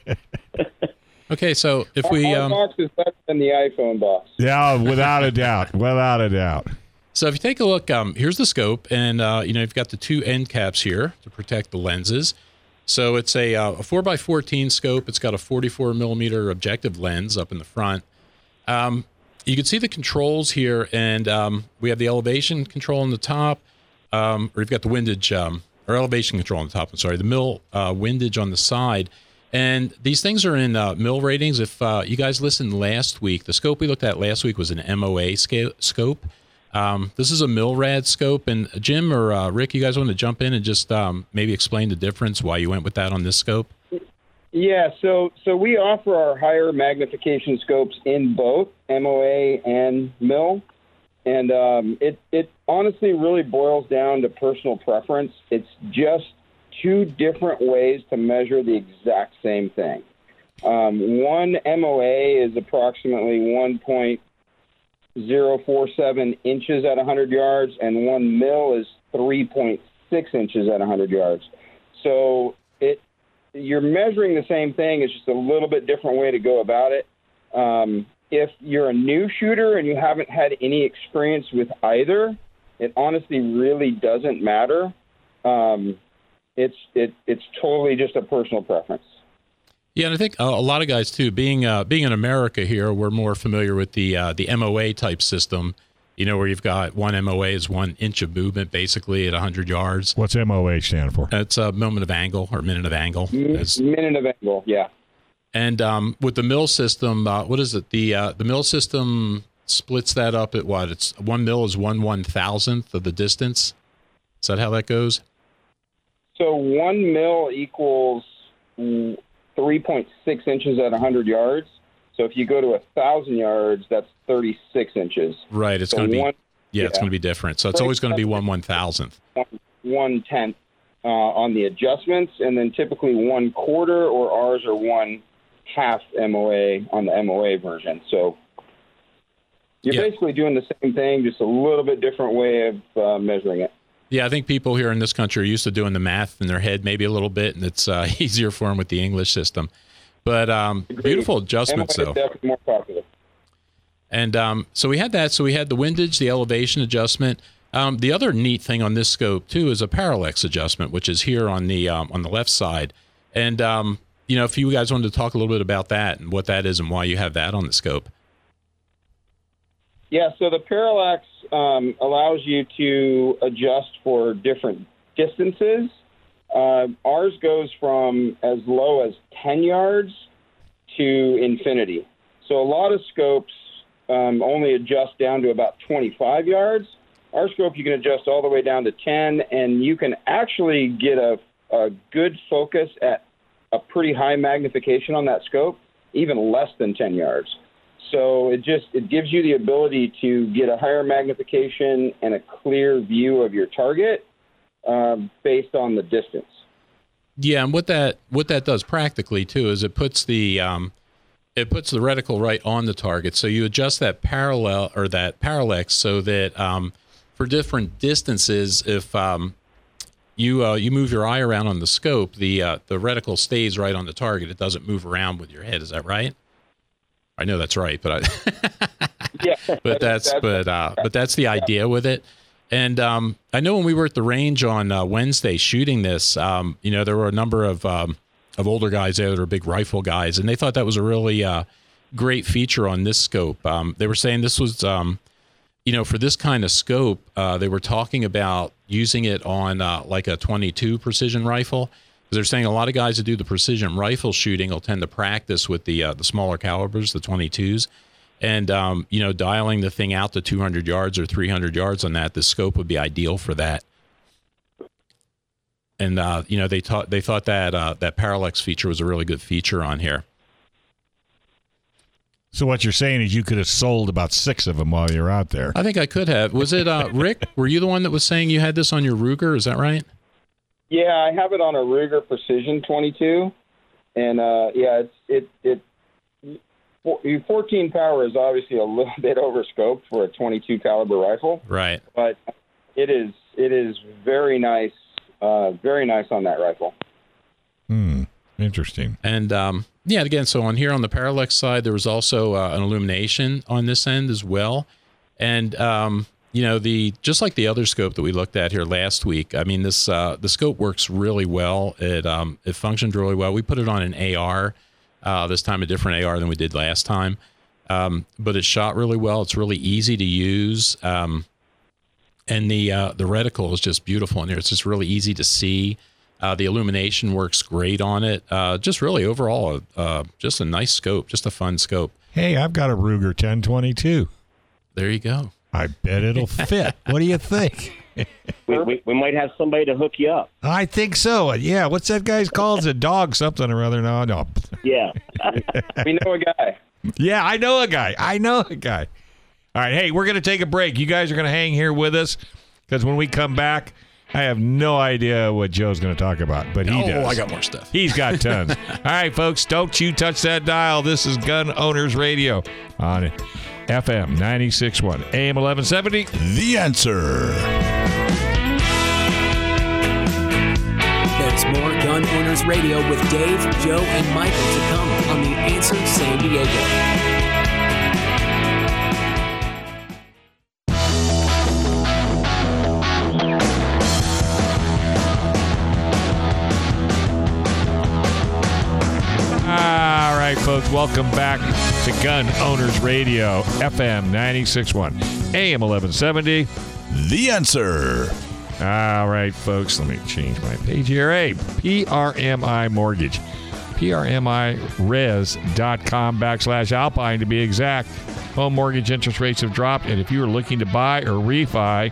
Okay, so if we... Our box is better than the iPhone box. Yeah, without a doubt. Without a doubt. So if you take a look, here's the scope, and, you've got the two end caps here to protect the lenses. So it's a 4x14 scope. It's got a 44mm objective lens up in the front. You can see the controls here, and we have the elevation control on the top. Or you've got the windage or elevation control on the top. I'm sorry, the mill windage on the side. And these things are in mill ratings. If you guys listened last week, the scope we looked at last week was an MOA scope. This is a MILRAD scope. And Jim or Rick, you guys want to jump in and just maybe explain the difference, why you went with that on this scope? Yeah, so we offer our higher magnification scopes in both MOA and mill. And it honestly really boils down to personal preference. It's just two different ways to measure the exact same thing. One MOA is approximately 1.047 inches at 100 yards, and one mil is 3.6 inches at 100 yards. So you're measuring the same thing. It's just a little bit different way to go about it. If you're a new shooter and you haven't had any experience with either, it honestly really doesn't matter. It's totally just a personal preference. Yeah, and I think a lot of guys too, being in America here, we're more familiar with the MOA type system. Where you've got one MOA is 1 inch of movement, basically, at 100 yards. What's MOA stand for? It's a minute of angle. Minute of angle, yeah. And with the mill system, what is it? The mill system splits that up at what? It's one mill is 1/1000th of the distance. Is that how that goes? So one mill equals 3.6 inches at 100 yards. So if you go to 1,000 yards, that's 36 inches. Right. It's going to be it's going to be different. So it's always going to be 1/1000th. 1/10th. On the adjustments, and then typically 1/4, or ours are 1 half MOA on the MOA version. So you're basically doing the same thing, just a little bit different way of measuring it. Yeah, I think people here in this country are used to doing the math in their head maybe a little bit, and it's easier for them with the English system. But beautiful adjustments, MOA though. Definitely more popular. And so we had that. So we had the windage, the elevation adjustment. The other neat thing on this scope, too, is a parallax adjustment, which is here on the left side. And, you know, if you guys wanted to talk a little bit about that and what that is and why you have that on the scope. Yeah, so the parallax allows you to adjust for different distances. Ours goes from as low as 10 yards to infinity. So a lot of scopes only adjust down to about 25 yards. Our scope, you can adjust all the way down to 10, and you can actually get a good focus at a pretty high magnification on that scope, even less than 10 yards. So it gives you the ability to get a higher magnification and a clear view of your target based on the distance. Yeah, and what that does practically too is it puts the reticle right on the target. So you adjust that parallel or that parallax so that for different distances, if you move your eye around on the scope, the reticle stays right on the target. It doesn't move around with your head. Is that right? I know that's right, but that's the idea with it. And I know when we were at the range on Wednesday shooting this, you know, there were a number of older guys there that are big rifle guys, and they thought that was a really great feature on this scope. They were saying this was, you know, for this kind of scope, they were talking about using it on like a .22 precision rifle. They're saying a lot of guys that do the precision rifle shooting will tend to practice with the smaller calibers, the 22s, and you know, dialing the thing out to 200 yards or 300 yards on that. The scope would be ideal for that. And you know, they thought that that parallax feature was a really good feature on here. So what you're saying is you could have sold about 6 of them while you're out there. I think I could have. Was it Rick? Were you the one that was saying you had this on your Ruger? Is that right? Yeah, I have it on a Ruger Precision 22, and it's 14 power is obviously a little bit overscoped for a 22 caliber rifle, right? But it is very nice on that rifle. Hmm, interesting. And yeah, again, so on here on the parallax side, there was also an illumination on this end as well, and. You know, just like the other scope that we looked at here last week, I mean, this the scope works really well. It functioned really well. We put it on an AR, this time a different AR than we did last time. But it shot really well. It's really easy to use. And the reticle is just beautiful in here. It's just really easy to see. The illumination works great on it. Just really overall, just a nice scope, just a fun scope. Hey, I've got a Ruger 1022. There you go. I bet it'll fit. What do you think? We might have somebody to hook you up. I think so. Yeah. What's that guy's called? It's a dog something or other. No. Yeah. We know a guy. Yeah, I know a guy. All right. Hey, we're going to take a break. You guys are going to hang here with us because when we come back, I have no idea what Joe's going to talk about, but he does. Oh, I got more stuff. He's got tons. All right, folks. Don't you touch that dial. This is Gun Owners Radio on it. FM 96.1, AM 1170. The Answer. There's more Gun Owners Radio with Dave, Joe, and Michael to come on The Answer San Diego. All right, folks, welcome back. Gun Owners Radio, FM 96.1, AM 1170. The Answer. All right, folks, let me change my page here. Hey, PRMI Mortgage. PRMIRes.com/Alpine to be exact. Home mortgage interest rates have dropped, and if you are looking to buy or refi,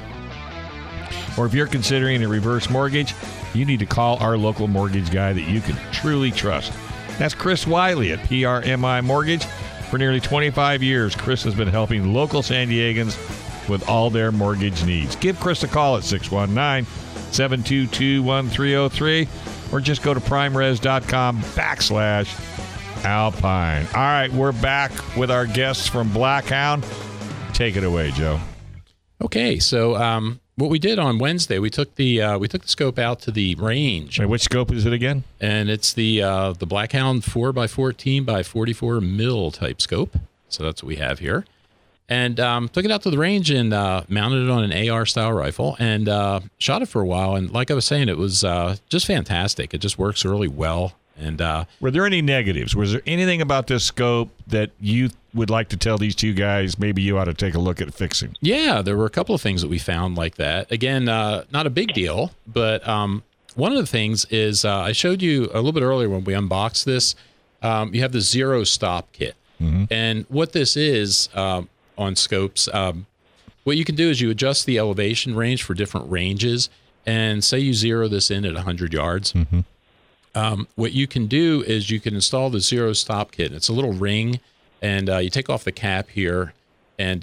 or if you're considering a reverse mortgage, you need to call our local mortgage guy that you can truly trust. That's Chris Wiley at PRMI Mortgage. For nearly 25 years, Chris has been helping local San Diegans with all their mortgage needs. Give Chris a call at 619-722-1303 or just go to Primeres.com Alpine. All right, we're back with our guests from Blackhound. Take it away, Joe. Okay, so what we did on Wednesday, we took the scope out to the range. Wait, which scope is it again? And it's the Blackhound 4x14x44 mil type scope. So that's what we have here. And took it out to the range and mounted it on an AR-style rifle and shot it for a while. And like I was saying, it was just fantastic. It just works really well. And were there any negatives? Was there anything about this scope that you would like to tell these two guys maybe you ought to take a look at fixing? Yeah, there were a couple of things that we found like that. Again, not a big deal, but one of the things is I showed you a little bit earlier when we unboxed this, you have the zero stop kit. Mm-hmm. And what this is... on scopes, what you can do is you adjust the elevation range for different ranges, and say you zero this in at 100 yards. Mm-hmm. What you can do is you can install the zero stop kit. It's a little ring, and you take off the cap here, and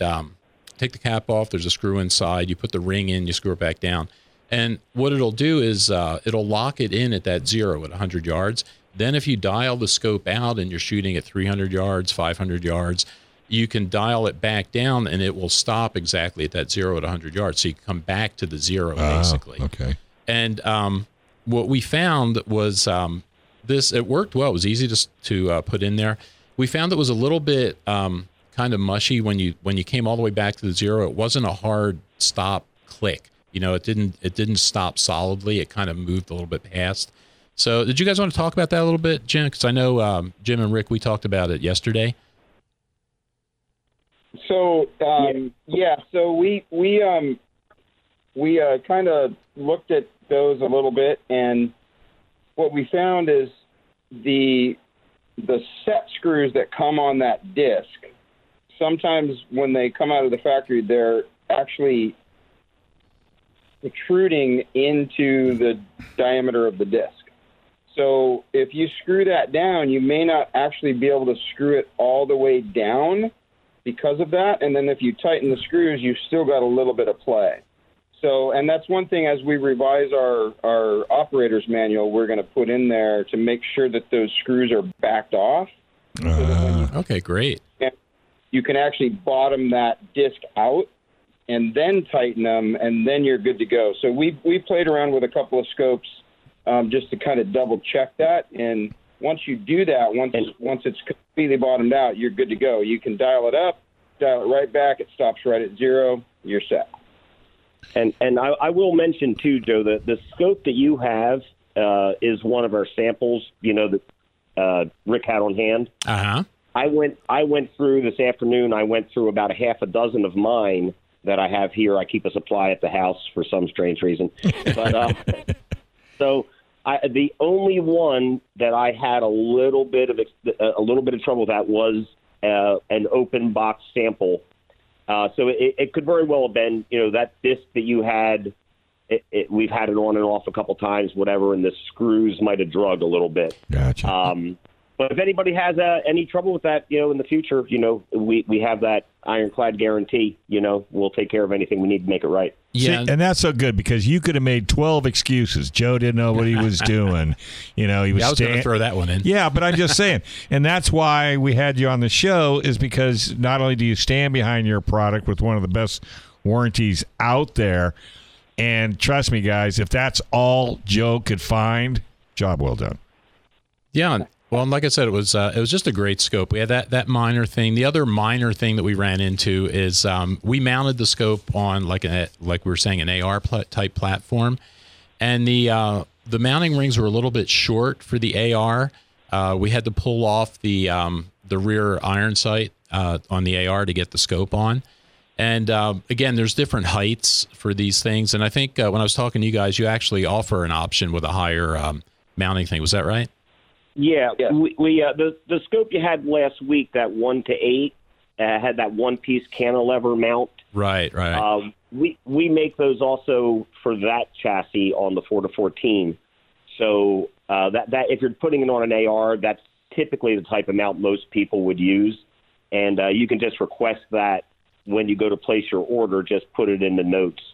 take the cap off. There's a screw inside. You put the ring in, you screw it back down. And what it'll do is it'll lock it in at that zero at 100 yards. Then if you dial the scope out and you're shooting at 300 yards, 500 yards, you can dial it back down, and it will stop exactly at that zero at 100 yards. So you can come back to the zero, basically. Okay. And what we found was this. It worked well. It was easy to put in there. We found it was a little bit kind of mushy when you came all the way back to the zero. It wasn't a hard stop click. You know, it didn't stop solidly. It kind of moved a little bit past. So did you guys want to talk about that a little bit, Jim? Because I know Jim and Rick, we talked about it yesterday. So, so we kind of looked at those a little bit, and what we found is the set screws that come on that disc, sometimes when they come out of the factory, they're actually protruding into the diameter of the disc. So if you screw that down, you may not actually be able to screw it all the way down because of that, and then if you tighten the screws, you've still got a little bit of play. So, and that's one thing as we revise our operator's manual, we're going to put in there to make sure that those screws are backed off. Okay, great. You can actually bottom that disc out and then tighten them, and then you're good to go. So we played around with a couple of scopes just to kind of double check that, and once you do that, once it's completely bottomed out, you're good to go. You can dial it up, dial it right back. It stops right at zero. You're set. And I will mention, too, Joe, that the scope that you have is one of our samples, you know, that Rick had on hand. Uh-huh. I went through this afternoon. I went through about a half a dozen of mine that I have here. I keep a supply at the house for some strange reason. But so... the only one that I had a little bit of trouble with that was an open box sample. So it could very well have been, you know, that disc that you had. We've had it on and off a couple times, whatever, and the screws might have drug a little bit. Gotcha. But if anybody has any trouble with that, you know, in the future, you know, we have that ironclad guarantee. You know, we'll take care of anything we need to make it right. Yeah. See, and that's so good because you could have made 12 excuses. Joe didn't know what he was doing. You know, he was. Yeah, I was going to throw that one in. Yeah, but I'm just saying, and that's why we had you on the show is because not only do you stand behind your product with one of the best warranties out there, and trust me, guys, if that's all Joe could find, job well done. Yeah. Well, and like I said, it was just a great scope. We had that minor thing. The other minor thing that we ran into is we mounted the scope on like we were saying an AR type platform, and the mounting rings were a little bit short for the AR. We had to pull off the rear iron sight on the AR to get the scope on. And again, there's different heights for these things. And I think when I was talking to you guys, you actually offer an option with a higher mounting thing. Was that right? Yeah, yeah. The scope you had last week, that 1 to 8, had that one-piece cantilever mount. Right. We make those also for that chassis on the 4 to 14. So that if you're putting it on an AR, that's typically the type of mount most people would use, and you can just request that when you go to place your order. Just put it in the notes,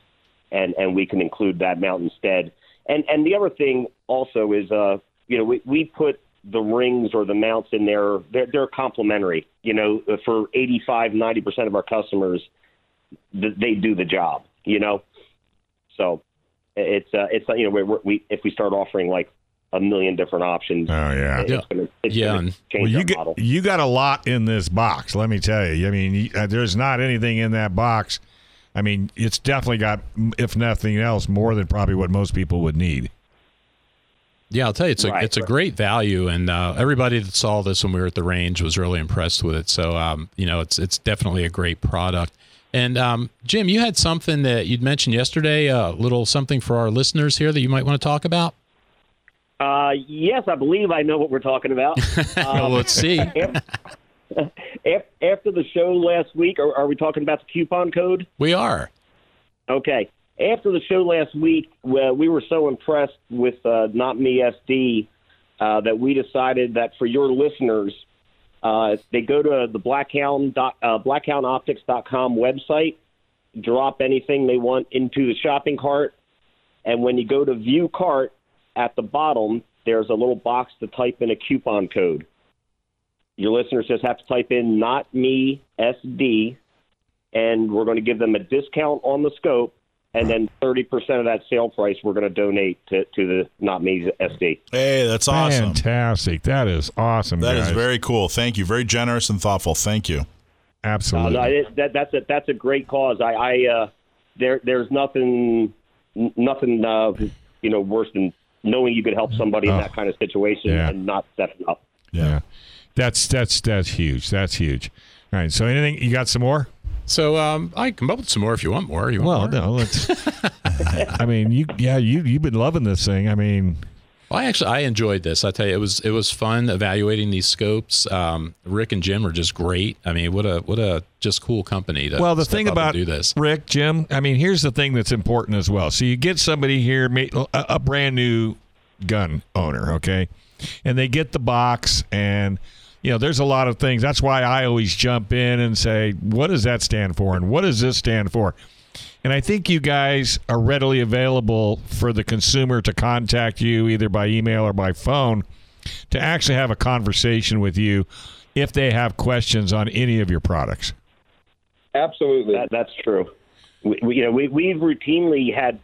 and we can include that mount instead. And the other thing also is you know, we put the rings or the mounts in there, they're complementary. You know, for 85, 90% of our customers, they do the job, you know? So it's you know, if we start offering like a million different options. Oh yeah. It's gonna change the model. You got a lot in this box. Let me tell you, I mean, there's not anything in that box. I mean, it's definitely got, if nothing else, more than probably what most people would need. Yeah, I'll tell you, it's a great value, and everybody that saw this when we were at the range was really impressed with it. So, you know, it's definitely a great product. And, Jim, you had something that you'd mentioned yesterday, a little something for our listeners here that you might want to talk about? Yes, I believe I know what we're talking about. Let's see. After the show last week, are we talking about the coupon code? We are. Okay. After the show last week, we were so impressed with Not Me SD that we decided that for your listeners, they go to the BlackHoundOptics.com website, drop anything they want into the shopping cart, and when you go to View Cart, at the bottom, there's a little box to type in a coupon code. Your listeners just have to type in Not Me SD, and we're going to give them a discount on the scope. And then 30% of that sale price we're going to donate to the Not Me SD. Hey, that's awesome. Fantastic. That is awesome, That guys. Is very cool. Thank you. Very generous and thoughtful. Thank you. Absolutely. That's a great cause. There's nothing you know, worse than knowing you could help somebody in that kind of situation and not stepping up. Yeah. That's huge. That's huge. All right. So anything, you got some more? So I can come up with some more if you want more. No, let's. I mean, you've been loving this thing. I mean, well, I enjoyed this. I tell you, it was fun evaluating these scopes. Rick and Jim are just great. I mean, what a just cool company. The thing about do this, Rick, Jim. I mean, here's the thing that's important as well. So you get somebody here, a brand new gun owner, okay, and they get the box and. You know, there's a lot of things. That's why I always jump in and say, what does that stand for? And what does this stand for? And I think you guys are readily available for the consumer to contact you either by email or by phone to actually have a conversation with you if they have questions on any of your products. Absolutely. That's true. We've routinely had,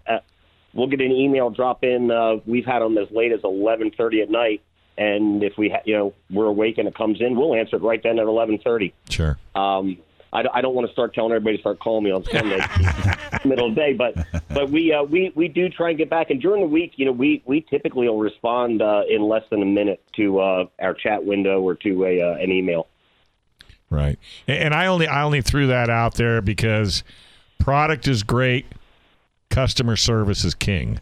we'll get an email drop in. We've had them as late as 11:30 at night. And if we're awake and it comes in, we'll answer it right then at 11:30. Sure. I don't want to start telling everybody to start calling me on Sunday, middle of the day, but we do try and get back. And during the week, you know, we typically will respond in less than a minute to our chat window or to an email. Right. And I only threw that out there because product is great, customer service is king.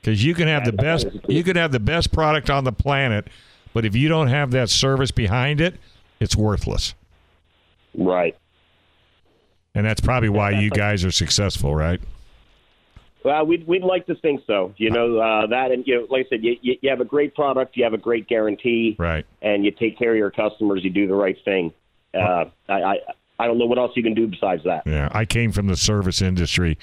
Because you can have the best product on the planet, but if you don't have that service behind it, it's worthless. Right. And that's probably why you guys are successful, right? Well, we'd like to think so. You know, that and, you know, like I said, you have a great product, you have a great guarantee, right? And you take care of your customers, you do the right thing. I don't know what else you can do besides that. Yeah, I came from the service industry.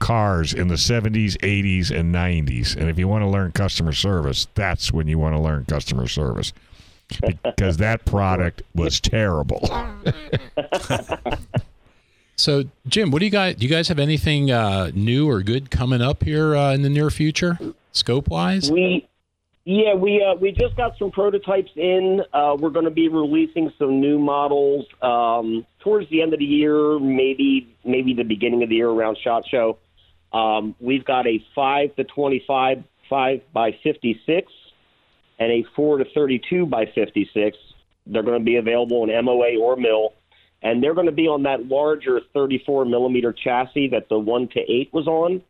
Cars in the 70s, 80s, and 90s. And if you want to learn customer service, that's when you want to learn customer service. Because that product was terrible. So, Jim, what do you guys have anything new or good coming up here in the near future, scope-wise? We just got some prototypes in. We're going to be releasing some new models towards the end of the year, maybe the beginning of the year around SHOT Show. We've got a 5-25, 5x56, and a 4-32x56. They're going to be available in MOA or mill, and they're going to be on that larger 34-millimeter chassis that the 1-8 was on.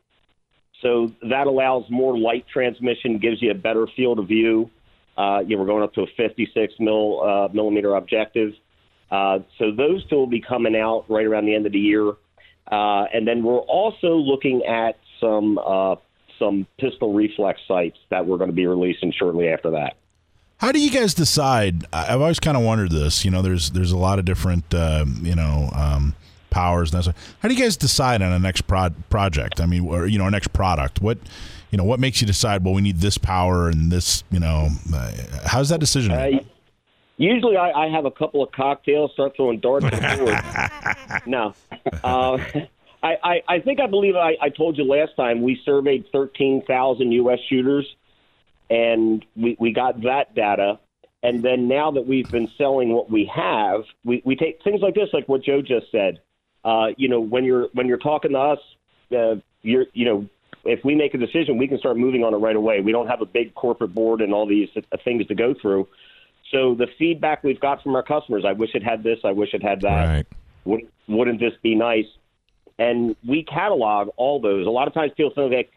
So that allows more light transmission, gives you a better field of view. We're going up to a 56 millimeter objective. So those two will be coming out right around the end of the year. And then we're also looking at some pistol reflex sights that we're going to be releasing shortly after that. How do you guys decide? I've always kind of wondered this. You know, there's a lot of different, powers and that. How do you guys decide on a next project? I mean, or, you know, our next product? What, you know, what makes you decide, well, we need this power and this, you know, how's that decision made? Usually I have a couple of cocktails, start throwing darts at the board. No. I believe I told you last time we surveyed 13,000 U.S. shooters, and we got that data. And then now that we've been selling what we have, we take things like this, like what Joe just said. You know, when you're talking to us, if we make a decision, we can start moving on it right away. We don't have a big corporate board and all these things to go through. So the feedback we've got from our customers, I wish it had this, I wish it had that. Right. Wouldn't this be nice? And we catalog all those. A lot of times people think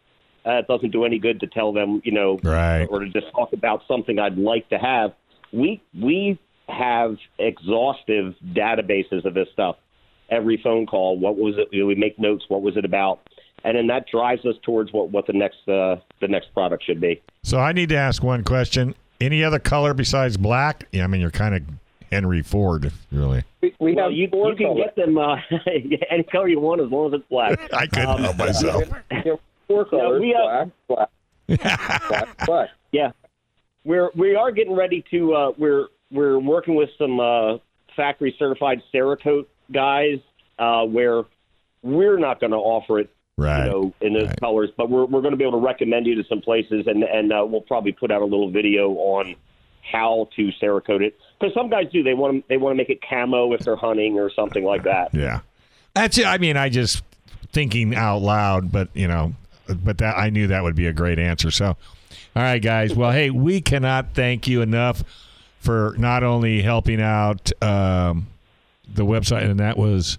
it doesn't do any good to tell them, you know, right, or to just talk about something I'd like to have. We have exhaustive databases of this stuff. Every phone call, what was it? You know, we make notes. What was it about? And then that drives us towards what the next product should be. So I need to ask one question. Any other color besides black? Yeah, I mean, you're kind of Henry Ford, really. You can get them any color you want as long as it's black. I couldn't help myself. Four colors, black. Yeah. We are getting ready to we're working with some factory certified Cerakote guys where we're not going to offer it, right, you know, in those right colors, but we're going to be able to recommend you to some places, and we'll probably put out a little video on how to Cerakote it, because some guys do. They want to make it camo if they're hunting or something like that. Yeah, that's it. I mean, I just thinking out loud, but you know, but that I knew that would be a great answer. So, all right, guys. Well, hey, we cannot thank you enough for not only helping out the website, and that was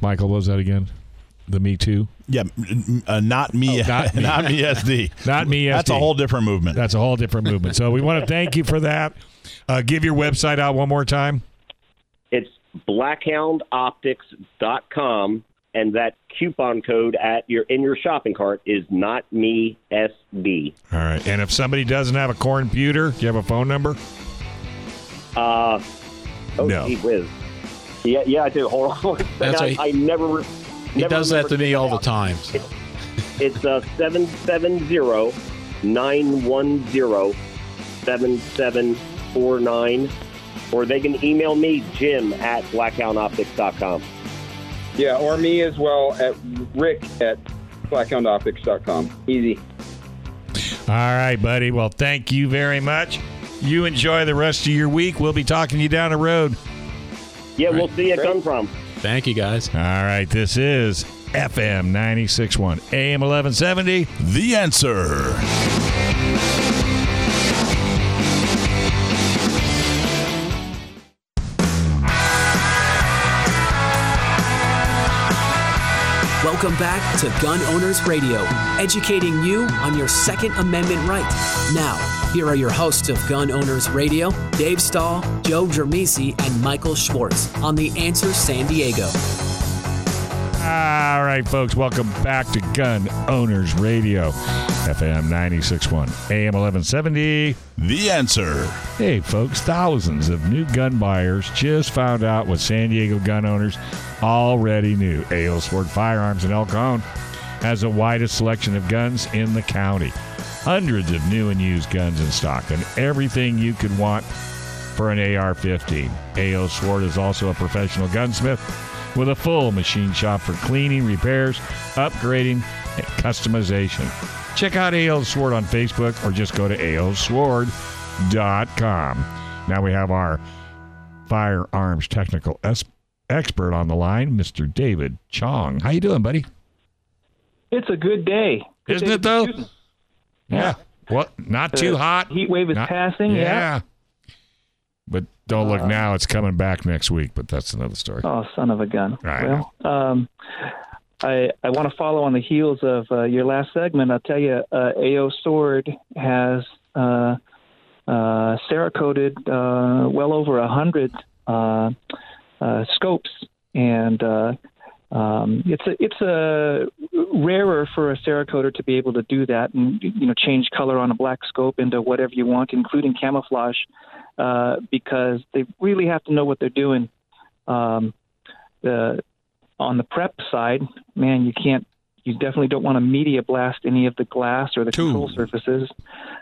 Michael. What was that again? The Me Too? Yeah, not me SD. Not me SD. That's a whole different movement. So we want to thank you for that. Give your website out one more time. It's BlackHoundOptics.com, and that coupon code in your shopping cart is Not Me SD. All right. And if somebody doesn't have a core computer, do you have a phone number? No. Gee whiz. Yeah, I do. Hold on. He does that to me all the time. So. It's 770-910-7749, or they can email me, Jim, at BlackHoundOptics.com. Yeah, or me as well, at Rick at BlackHoundOptics.com. Easy. All right, buddy. Well, thank you very much. You enjoy the rest of your week. We'll be talking to you down the road. Yeah, right. We'll see you come from. Thank you, guys. All right, this is FM 96.1, AM 1170, The Answer. Welcome back to Gun Owners Radio, educating you on your Second Amendment right. Now, here are your hosts of Gun Owners Radio, Dave Stahl, Joe Dromisi, and Michael Schwartz on The Answer San Diego. All right, folks, welcome back to Gun Owners Radio, FM 96.1, AM 1170. The Answer. Hey, folks, thousands of new gun buyers just found out what San Diego gun owners already knew. AO Sword Firearms in El Cajon has the widest selection of guns in the county. Hundreds of new and used guns in stock, and everything you could want for an AR-15. AO Sword is also a professional gunsmith with a full machine shop for cleaning, repairs, upgrading, and customization. Check out AO Sword on Facebook or just go to AOSword.com. Now we have our firearms technical expert on the line, Mr. David Chong. How you doing, buddy? It's a good day. Isn't it, though? Yeah. Well, not too hot. Heat wave is passing. Yeah. But don't look now. It's coming back next week, but that's another story. Oh, son of a gun. Well, I want to follow on the heels of your last segment. I'll tell you, AO Sword has Cerakoted well over 100 scopes, and it's a rarer for a Cerakoter to be able to do that, and you know, change color on a black scope into whatever you want, including camouflage, because they really have to know what they're doing. On the prep side, man, you can't You definitely don't want to media blast any of the glass or the control surfaces.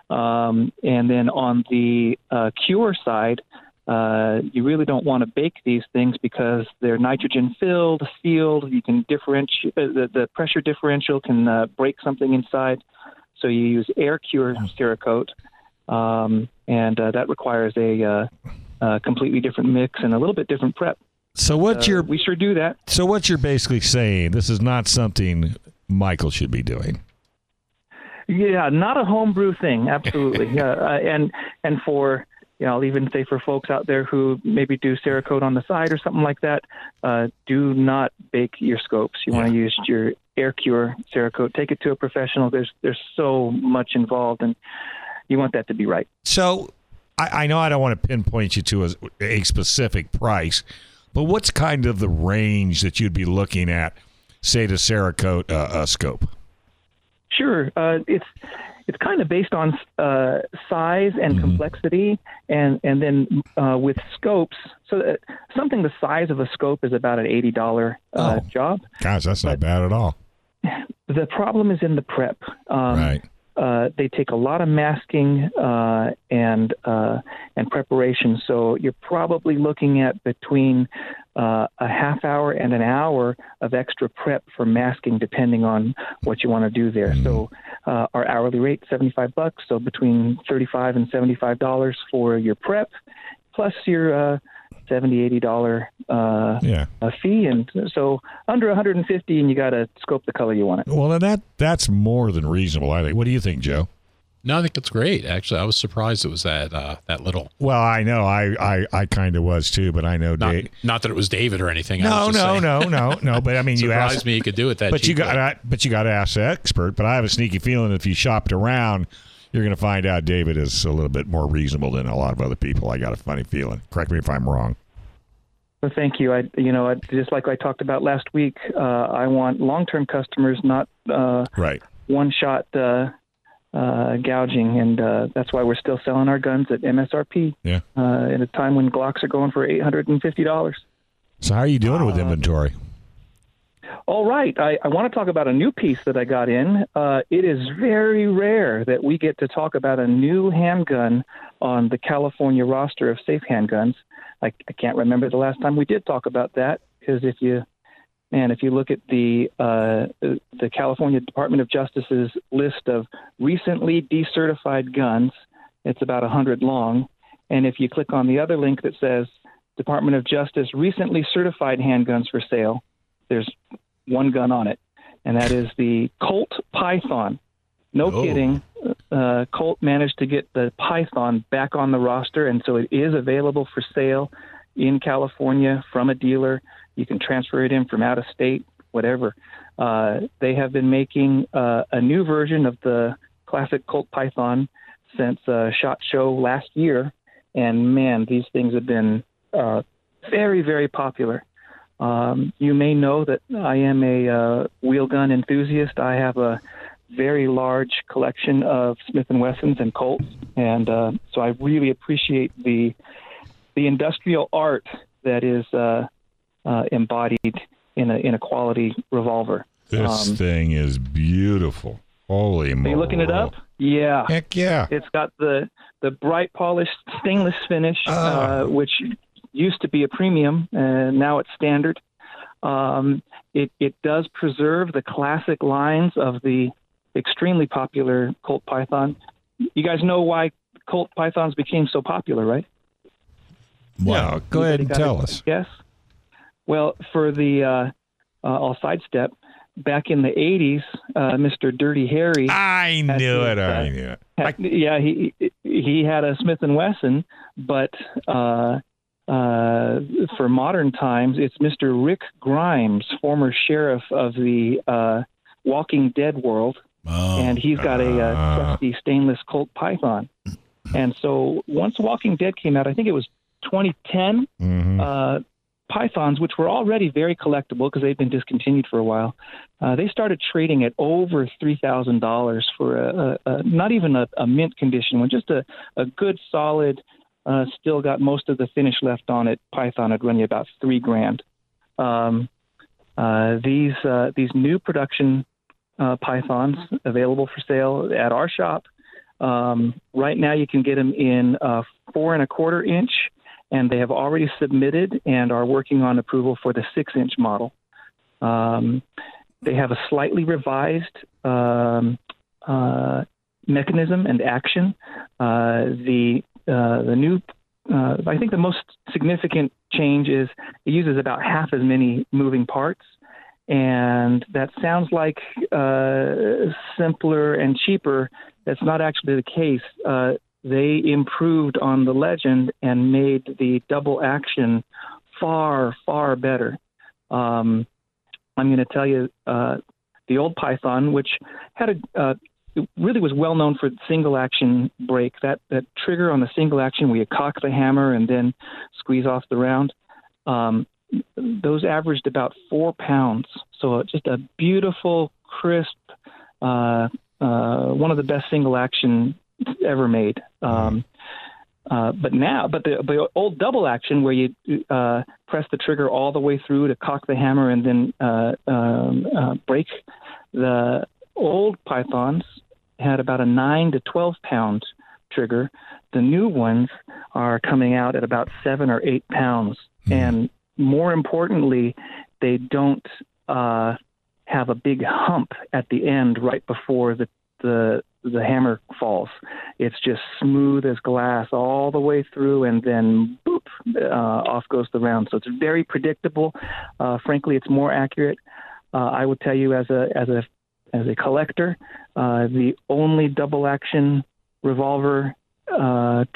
And then on the cure side, you really don't want to bake these things because they're nitrogen filled, sealed. You can differentiate the pressure differential can break something inside. So you use air cure Cerakote, and that requires a completely different mix and a little bit different prep. So what you're we sure do that. So what you're basically saying, this is not something Michael should be doing. Yeah, not a homebrew thing, absolutely. Yeah, and for I'll even say for folks out there who maybe do Cerakote on the side or something like that, do not bake your scopes. You want to use your air cure Cerakote. Take it to a professional. There's so much involved, and you want that to be right. So I know I don't want to pinpoint you to a specific price, but what's kind of the range that you'd be looking at, say, to Cerakote a scope? Sure. It's kind of based on size and complexity, and then with scopes. So something the size of a scope is about an $80 job. Gosh, that's not bad at all. The problem is in the prep. Right. They take a lot of masking and preparation. So you're probably looking at between a half hour and an hour of extra prep for masking, depending on what you want to do there. So our hourly rate, $75. So between $35 and $75 for your prep, plus your $70, $80 a fee, and so under $150, and you got to scope the color you want it. Well, and that's more than reasonable, I think. What do you think, Joe? No, I think that's great. Actually, I was surprised it was that little. Well, I know, I kind of was too, but I know Dave. Not that it was David or anything. No. But I mean, you asked me, you could do it that. But cheaply. But you got to ask the expert. But I have a sneaky feeling if you shopped around, you're going to find out David is a little bit more reasonable than a lot of other people. I got a funny feeling. Correct me if I'm wrong. Well, thank you. Just like I talked about last week, I want long-term customers, not one-shot gouging, and that's why we're still selling our guns at MSRP in a time when Glocks are going for $850. So how are you doing with inventory? All right. I want to talk about a new piece that I got in. It is very rare that we get to talk about a new handgun on the California roster of safe handguns. I can't remember the last time we did talk about that, because if you look at the California Department of Justice's list of recently decertified guns, it's about 100 long. And if you click on the other link that says Department of Justice recently certified handguns for sale, there's one gun on it, and that is the Colt Python. No kidding. Colt managed to get the Python back on the roster, and so it is available for sale in California from a dealer. You can transfer it in from out of state, whatever. They have been making a new version of the classic Colt Python since SHOT Show last year, and, man, these things have been very, very popular. You may know that I am a wheel gun enthusiast. I have a very large collection of Smith & Wessons and Colts, and so I really appreciate the industrial art that is embodied in a quality revolver. This thing is beautiful. Holy moly. Are you looking it up? Yeah. Heck yeah. It's got the bright polished stainless finish, which used to be a premium, and now it's standard. It does preserve the classic lines of the extremely popular Colt Python. You guys know why Colt Pythons became so popular, right? Wow. Yeah. Go ahead and tell us. Yes. Well, for the I'll sidestep. Back in the 80s, Mr. Dirty Harry. I knew it. Yeah, he had a Smith & Wesson, but for modern times, it's Mr. Rick Grimes, former sheriff of the Walking Dead world, and he's got a trusty stainless Colt Python. And so once Walking Dead came out, I think it was 2010, Pythons, which were already very collectible because they've been discontinued for a while, they started trading at over $3,000 for not even a mint condition one, just a good solid, still got most of the finish left on it. Python would run you about $3,000. These new production pythons available for sale at our shop. Right now you can get them in 4 1/4 inch, and they have already submitted and are working on approval for the 6-inch model. They have a slightly revised mechanism and action. The new, I think the most significant change is it uses about half as many moving parts. And that sounds like simpler and cheaper. That's not actually the case. They improved on the Legend and made the double action far, far better. I'm going to tell you the old Python, which had a it really was well known for single action break. That trigger on the single action where you cock the hammer and then squeeze off the round. Those averaged about 4 pounds. So just a beautiful, crisp, one of the best single action ever made. But the old double action where you press the trigger all the way through to cock the hammer and then break, the old Pythons had about a 9 to 12 pound trigger. The new ones are coming out at about 7 or 8 pounds. Mm. And more importantly, they don't have a big hump at the end right before the hammer falls. It's just smooth as glass all the way through, and then boop, off goes the round. So it's very predictable. Frankly, it's more accurate. I will tell you as a collector, the only double action revolver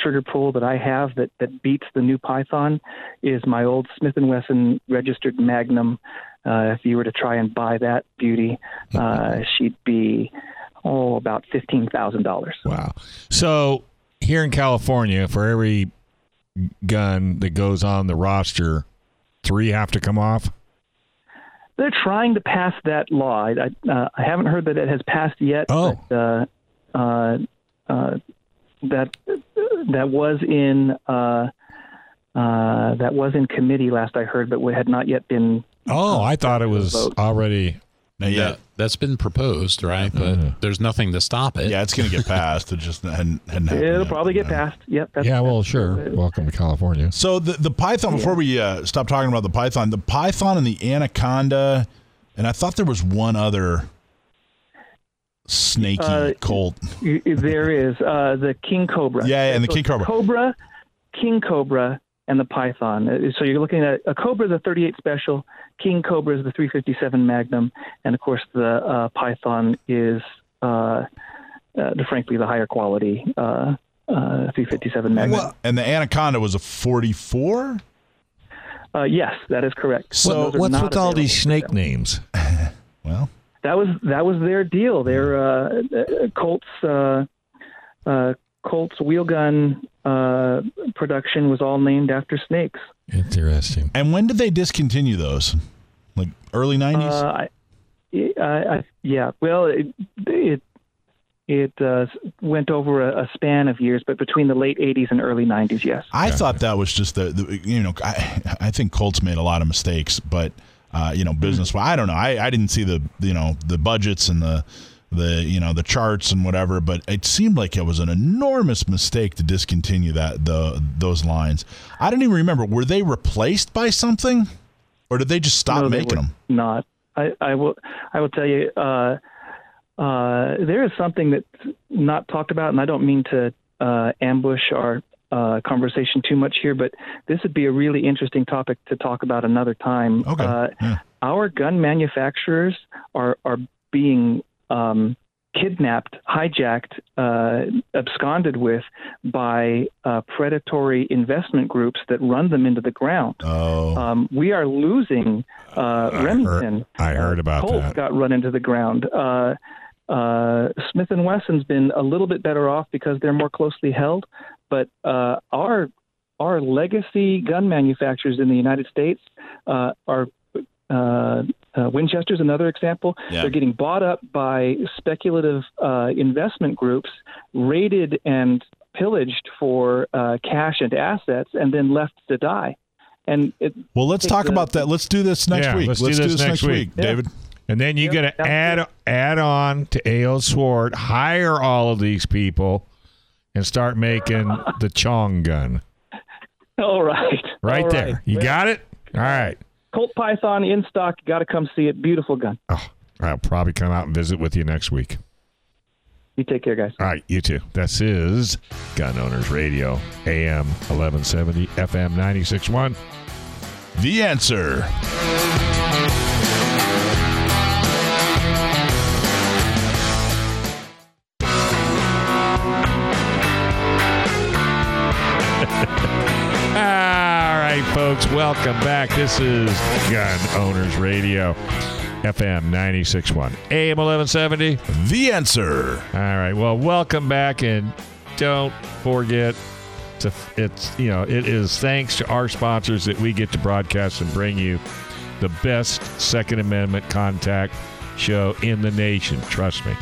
trigger pull that I have that beats the new Python is my old Smith & Wesson registered Magnum. If you were to try and buy that beauty, she'd be about $15,000. Wow. So here in California, for every gun that goes on the roster, 3 have to come off? They're trying to pass that law. I haven't heard that it has passed yet. Oh. But, that was in committee last I heard, but had not yet been. Oh, I thought it was already. Yeah, that's been proposed, right? But there's nothing to stop it. Yeah, it's going to get passed. It just hadn't happened. It'll probably get passed. Yep. Sure. Welcome to California. So the Python. Before we stop talking about the Python and the Anaconda, and I thought there was one other. Snaky Colt. There is the King Cobra. Yeah, and the King Cobra, and the Python. So you're looking at a Cobra, the .38 special. King Cobra is the .357 Magnum, and of course the Python is, frankly, the higher quality .357 Magnum. And the Anaconda was a .44. Yes, that is correct. So what's with all these snake names? Well. That was their deal. Their Colt's wheel gun production was all named after snakes. Interesting. And when did they discontinue those? Like early 90s? Yeah. Well, it went over a span of years, but between the late 80s and early 90s, yes. I thought that was just I think Colt's made a lot of mistakes, but. Business. Well, I don't know. I didn't see the budgets and the charts and whatever, but it seemed like it was an enormous mistake to discontinue those lines. I don't even remember. Were they replaced by something, or did they just stop making them? Not. I will tell you. There is something that's not talked about, and I don't mean to ambush our conversation too much here, but this would be a really interesting topic to talk about another time. Okay. Our gun manufacturers are being kidnapped, hijacked, absconded with by predatory investment groups that run them into the ground. Oh. We are losing Remington. I heard about Colt that. Got run into the ground. Smith & Wesson's been a little bit better off because they're more closely held. But our legacy gun manufacturers in the United States are Winchester's another example. Yeah. They're getting bought up by speculative investment groups, raided and pillaged for cash and assets, and then left to die. And let's talk about that. Let's do this next week. David. And then you're going to add on to AO Sword, hire all of these people, and start making the Chong gun. All right. Right there. You got it? All right. Colt Python in stock. You got to come see it. Beautiful gun. Oh, I'll probably come out and visit with you next week. You take care, guys. All right, you too. This is Gun Owners Radio, AM 1170, FM 96.1. The Answer. Folks, welcome back. This is Gun Owners Radio, FM 96.1, AM 1170. The Answer. All right. Well, welcome back, and don't forget to it is thanks to our sponsors that we get to broadcast and bring you the best Second Amendment contact show in the nation. Trust me.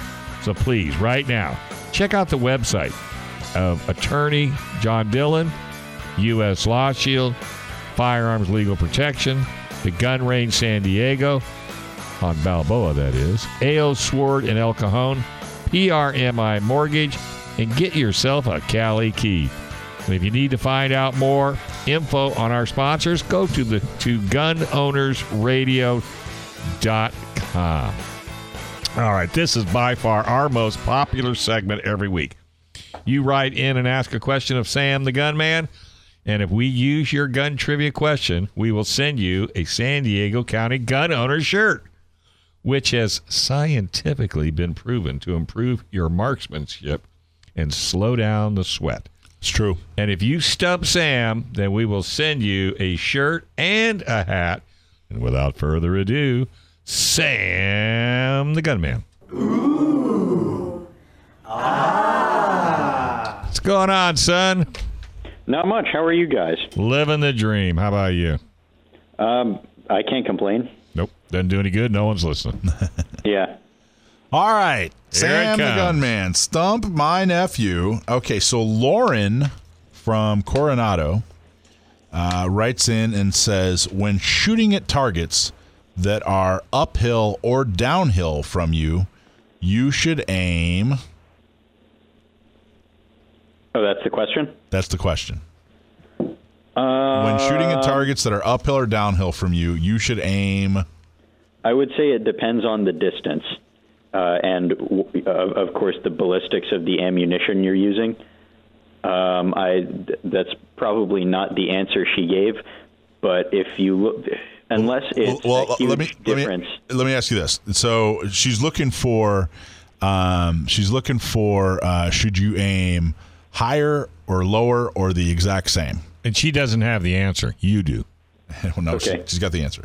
So please, right now, check out the website of Attorney John Dillon, U.S. Law Shield, Firearms Legal Protection, the Gun Range San Diego, on Balboa that is, AO Sword in El Cajon, PRMI Mortgage, and get yourself a Cali Key. And if you need to find out more info on our sponsors, go to GunOwnersRadio.com. All right, this is by far our most popular segment every week. You write in and ask a question of Sam the Gunman, and if we use your gun trivia question, we will send you a San Diego County gun owner shirt, which has scientifically been proven to improve your marksmanship and slow down the sweat. It's true. And if you stump Sam, then we will send you a shirt and a hat. And without further ado, Sam the Gunman. Ooh. Ah. What's going on, son? Not much. How are you guys? Living the dream. How about you? I can't complain. Nope. Doesn't do any good. No one's listening. Yeah. All right. Sam the Gunman. Stump my nephew. Okay, so Lauren from Coronado writes in and says, when shooting at targets that are uphill or downhill from you, you should aim... Oh, that's the question? That's the question. When shooting at targets that are uphill or downhill from you, you should aim... I would say it depends on the distance and, of course, the ballistics of the ammunition you're using. That's probably not the answer she gave, but if you look... Unless it's a huge difference. Let me ask you this. So she's looking for... should you aim... higher or lower or the exact same? And she doesn't have the answer. You do. Well, no, okay. She's got the answer.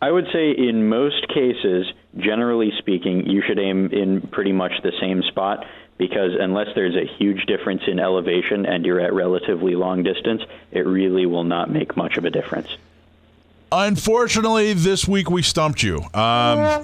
I would say in most cases, generally speaking, you should aim in pretty much the same spot because unless there's a huge difference in elevation and you're at relatively long distance, it really will not make much of a difference. Unfortunately, this week we stumped you. I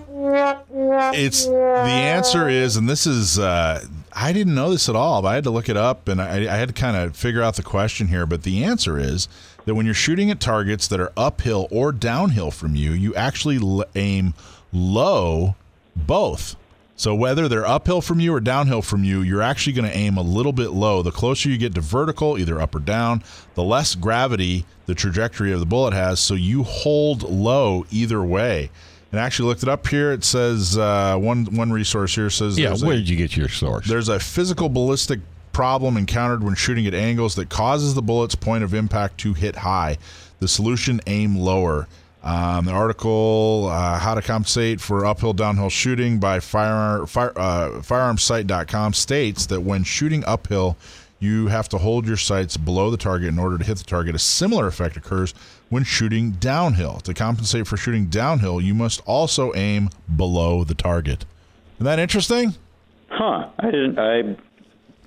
didn't know this at all, but I had to look it up, and I had to kind of figure out the question here. But the answer is that when you're shooting at targets that are uphill or downhill from you, you actually aim low both. So whether they're uphill from you or downhill from you, you're actually going to aim a little bit low. The closer you get to vertical, either up or down, the less gravity the trajectory of the bullet has, so you hold low either way. And I actually looked it up here. It says one resource here says... Yeah, where did you get your source? There's a physical ballistic problem encountered when shooting at angles that causes the bullet's point of impact to hit high. The solution, aim lower. The article, How to Compensate for Uphill Downhill Shooting by FirearmsSight.com states that when shooting uphill, you have to hold your sights below the target in order to hit the target. A similar effect occurs when shooting downhill. To compensate for shooting downhill, you must also aim below the target. Isn't that interesting? Huh. I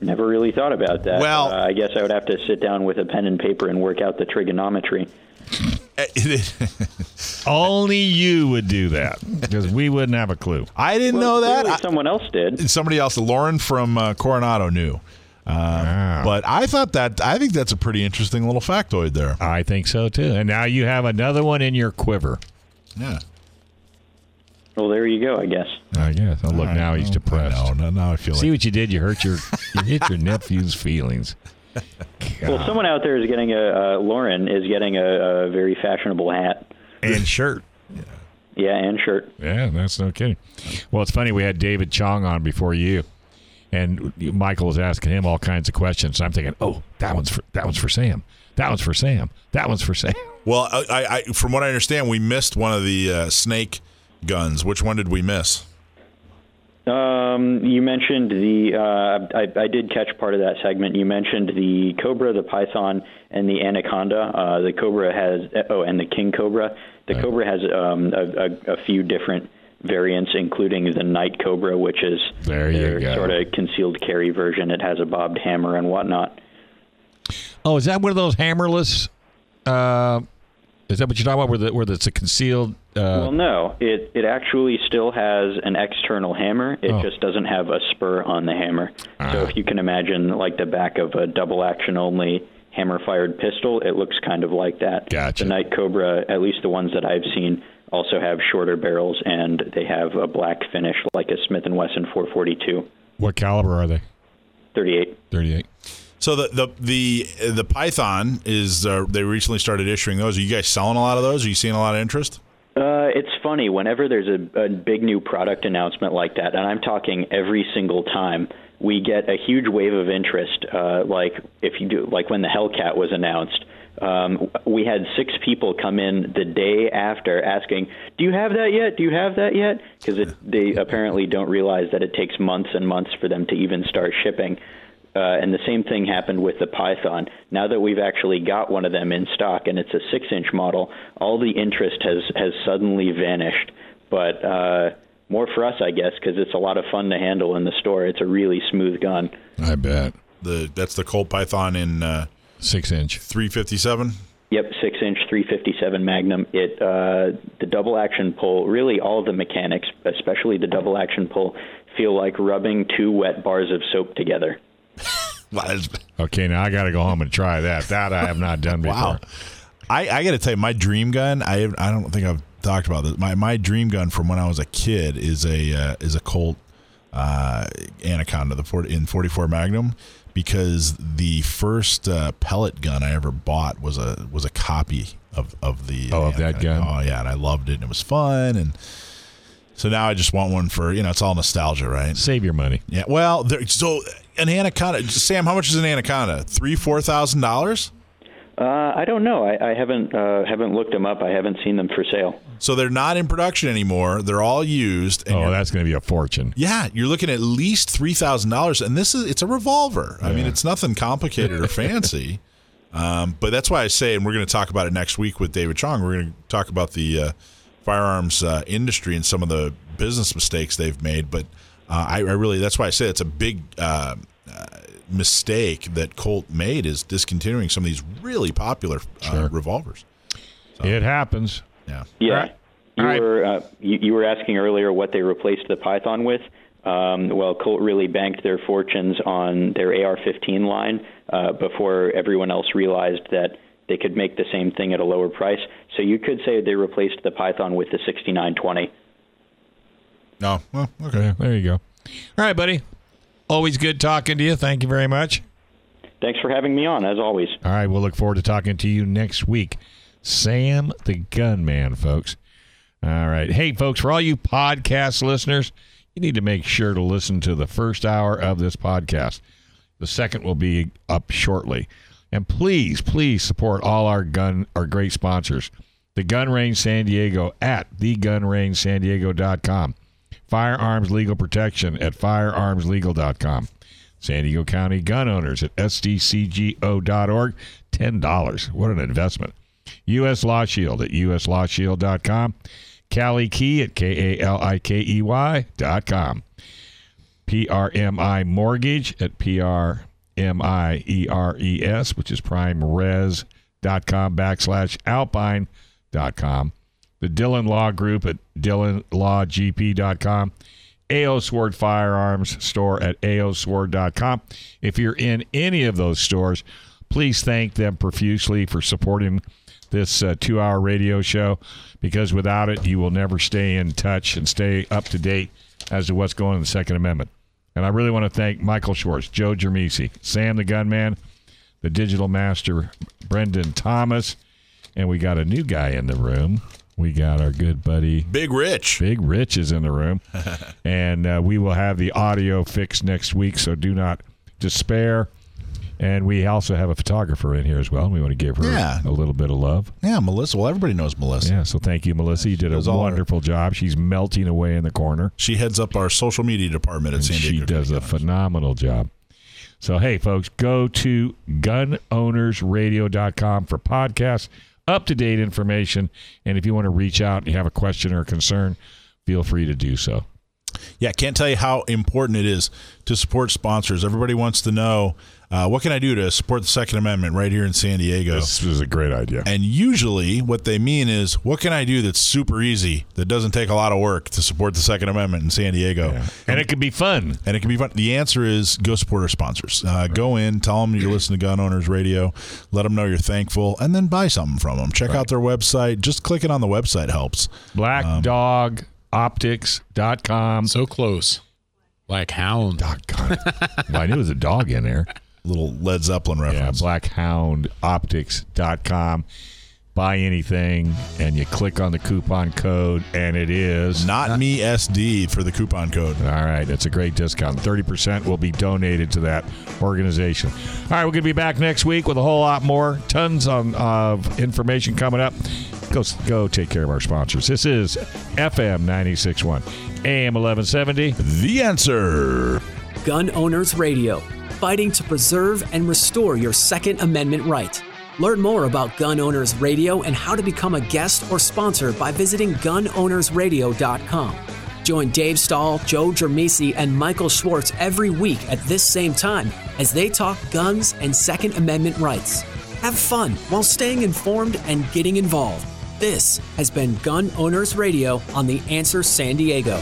never really thought about that. Well, I guess I would have to sit down with a pen and paper and work out the trigonometry. Only you would do that because we wouldn't have a clue. I didn't know that. Someone else did. Somebody else, Lauren from Coronado, knew. But I think that's a pretty interesting little factoid there. I think so too. And now you have another one in your quiver. Yeah. Well, there you go, I guess. I guess. Oh, look, now he's depressed. Now I feel like... See what you did? You hurt your... you hit your nephew's feelings. God. Well, someone out there is getting a... Lauren is getting a very fashionable hat. And shirt. Yeah, and shirt. Yeah, that's no kidding. Well, it's funny. We had David Chong on before you, and Michael was asking him all kinds of questions. And I'm thinking, oh, that one's for Sam. That one's for Sam. That one's for Sam. Well, I from what I understand, we missed one of the snake... guns. Which one did we miss? You mentioned the I did catch part of that segment. You mentioned the Cobra, the Python, and the Anaconda. The Cobra has and the King Cobra. The Cobra has a few different variants, including the Night Cobra, which is their sort of concealed carry version. It has a bobbed hammer and whatnot. Oh, is that one of those hammerless? Is that what you're talking about? Where it's a concealed? Well, no. It actually still has an external hammer. It just doesn't have a spur on the hammer. So if you can imagine, like, the back of a double action only hammer fired pistol, it looks kind of like that. Gotcha. The Night Cobra, at least the ones that I've seen, also have shorter barrels, and they have a black finish, like a Smith & Wesson 442. What caliber are they? 38. 38. So the Python is they recently started issuing those. Are you guys selling a lot of those? Are you seeing a lot of interest? It's funny. Whenever there's a big new product announcement like that, and I'm talking every single time, we get a huge wave of interest. Like when the Hellcat was announced, we had 6 people come in the day after asking, "Do you have that yet? Do you have that yet?" Because they apparently don't realize that it takes months and months for them to even start shipping. And the same thing happened with the Python. Now that we've actually got one of them in stock, and it's a 6-inch model, all the interest has suddenly vanished. But more for us, I guess, because it's a lot of fun to handle in the store. It's a really smooth gun. I bet. That's the Colt Python in 6-inch 357. Yep, 6-inch 357 Magnum. It the double action pull, really all the mechanics, especially the double action pull, feel like rubbing 2 wet bars of soap together. Okay, now I got to go home and try that. That I have not done before. Wow. I got to tell you, my dream gun, I don't think I've talked about this. My dream gun from when I was a kid is a Colt Anaconda in 44 Magnum, because the first pellet gun I ever bought was a copy of the of that gun. Oh yeah, and I loved it, and it was fun. And so now I just want one for, it's all nostalgia, right? Save your money. Yeah. Well, an Anaconda. Sam, how much is an Anaconda? $3,000-$4,000? I don't know. I haven't looked them up. I haven't seen them for sale. So they're not in production anymore. They're all used. And that's going to be a fortune. Yeah, you're looking at least $3,000, and it's a revolver. Yeah. I mean, it's nothing complicated or fancy. But that's why I say, and we're going to talk about it next week with David Chong. We're going to talk about the firearms industry and some of the business mistakes they've made, but. I really, that's why I say it's a big mistake that Colt made, is discontinuing some of these really popular revolvers. So, it happens. Yeah. Right. You were asking earlier what they replaced the Python with. Well, Colt really banked their fortunes on their AR-15 line before everyone else realized that they could make the same thing at a lower price. So you could say they replaced the Python with the 6920. No. Well, okay. Yeah, there you go. All right, buddy. Always good talking to you. Thank you very much. Thanks for having me on, as always. All right. We'll look forward to talking to you next week. Sam the Gunman, folks. All right. Hey, folks, for all you podcast listeners, you need to make sure to listen to the first hour of this podcast. The second will be up shortly. And please, please support all our great sponsors. The Gun Range San Diego at thegunrangesandiego.com. Firearms Legal Protection at FirearmsLegal.com. San Diego County Gun Owners at SDCGO.org. $10. What an investment. U.S. Law Shield at USLawShield.com. Cali Key at KALIKEY.com. PRMI Mortgage at PRMIERES, which is Primeres.com/Alpine.com. The Dillon Law Group at dillonlawgp.com. AO Sword Firearms Store at aosword.com. If you're in any of those stores, Please thank them profusely for supporting this two-hour radio show, because without it, you will never stay in touch and stay up to date as to what's going on in the Second Amendment. And I really want to thank Michael Schwartz, Joe Dromisi, Sam the Gunman, the Digital Master, Brendan Thomas, and we got a new guy in the room. We got our good buddy Big Rich. Big Rich is in the room. And we will have the audio fixed next week, so do not despair. And we also have a photographer in here as well. We want to give her a little bit of love. Yeah, Melissa. Well, everybody knows Melissa. Yeah, so thank you, Melissa. You did a wonderful job. She's melting away in the corner. She heads up our social media department at San Diego. She does a phenomenal job. So, hey, folks, go to GunOwnersRadio.com for podcasts, up-to-date information, and if you want to reach out and you have a question or a concern, feel free to do so. Yeah, I can't tell you how important it is to support sponsors. Everybody wants to know, what can I do to support the Second Amendment right here in San Diego? This is a great idea. And usually what they mean is, what can I do that's super easy, that doesn't take a lot of work to support the Second Amendment in San Diego? Yeah. And it could be fun. And it could be fun. The answer is go support our sponsors. Right. Go in, tell them you're listening to Gun Owners Radio, let them know you're thankful, and then buy something from them. Check out their website. Just clicking on the website helps. BlackHoundOptics.com. So close. BlackHound.com. Well, I knew there was a dog in there. Little Led Zeppelin reference. Yeah, BlackHoundOptics.com. Buy anything, and you click on the coupon code, and it is... Not Me SD for the coupon code. All right, that's a great discount. 30% will be donated to that organization. All right, we're going to be back next week with a whole lot more. Tons of information coming up. Go take care of our sponsors. This is FM 96.1, AM 1170. The Answer. Gun Owners Radio, fighting to preserve and restore your Second Amendment right. Learn more about Gun Owners Radio and how to become a guest or sponsor by visiting GunOwnersRadio.com. Join Dave Stahl, Joe Dromisi, and Michael Schwartz every week at this same time as they talk guns and Second Amendment rights. Have fun while staying informed and getting involved. This has been Gun Owners Radio on The Answer San Diego.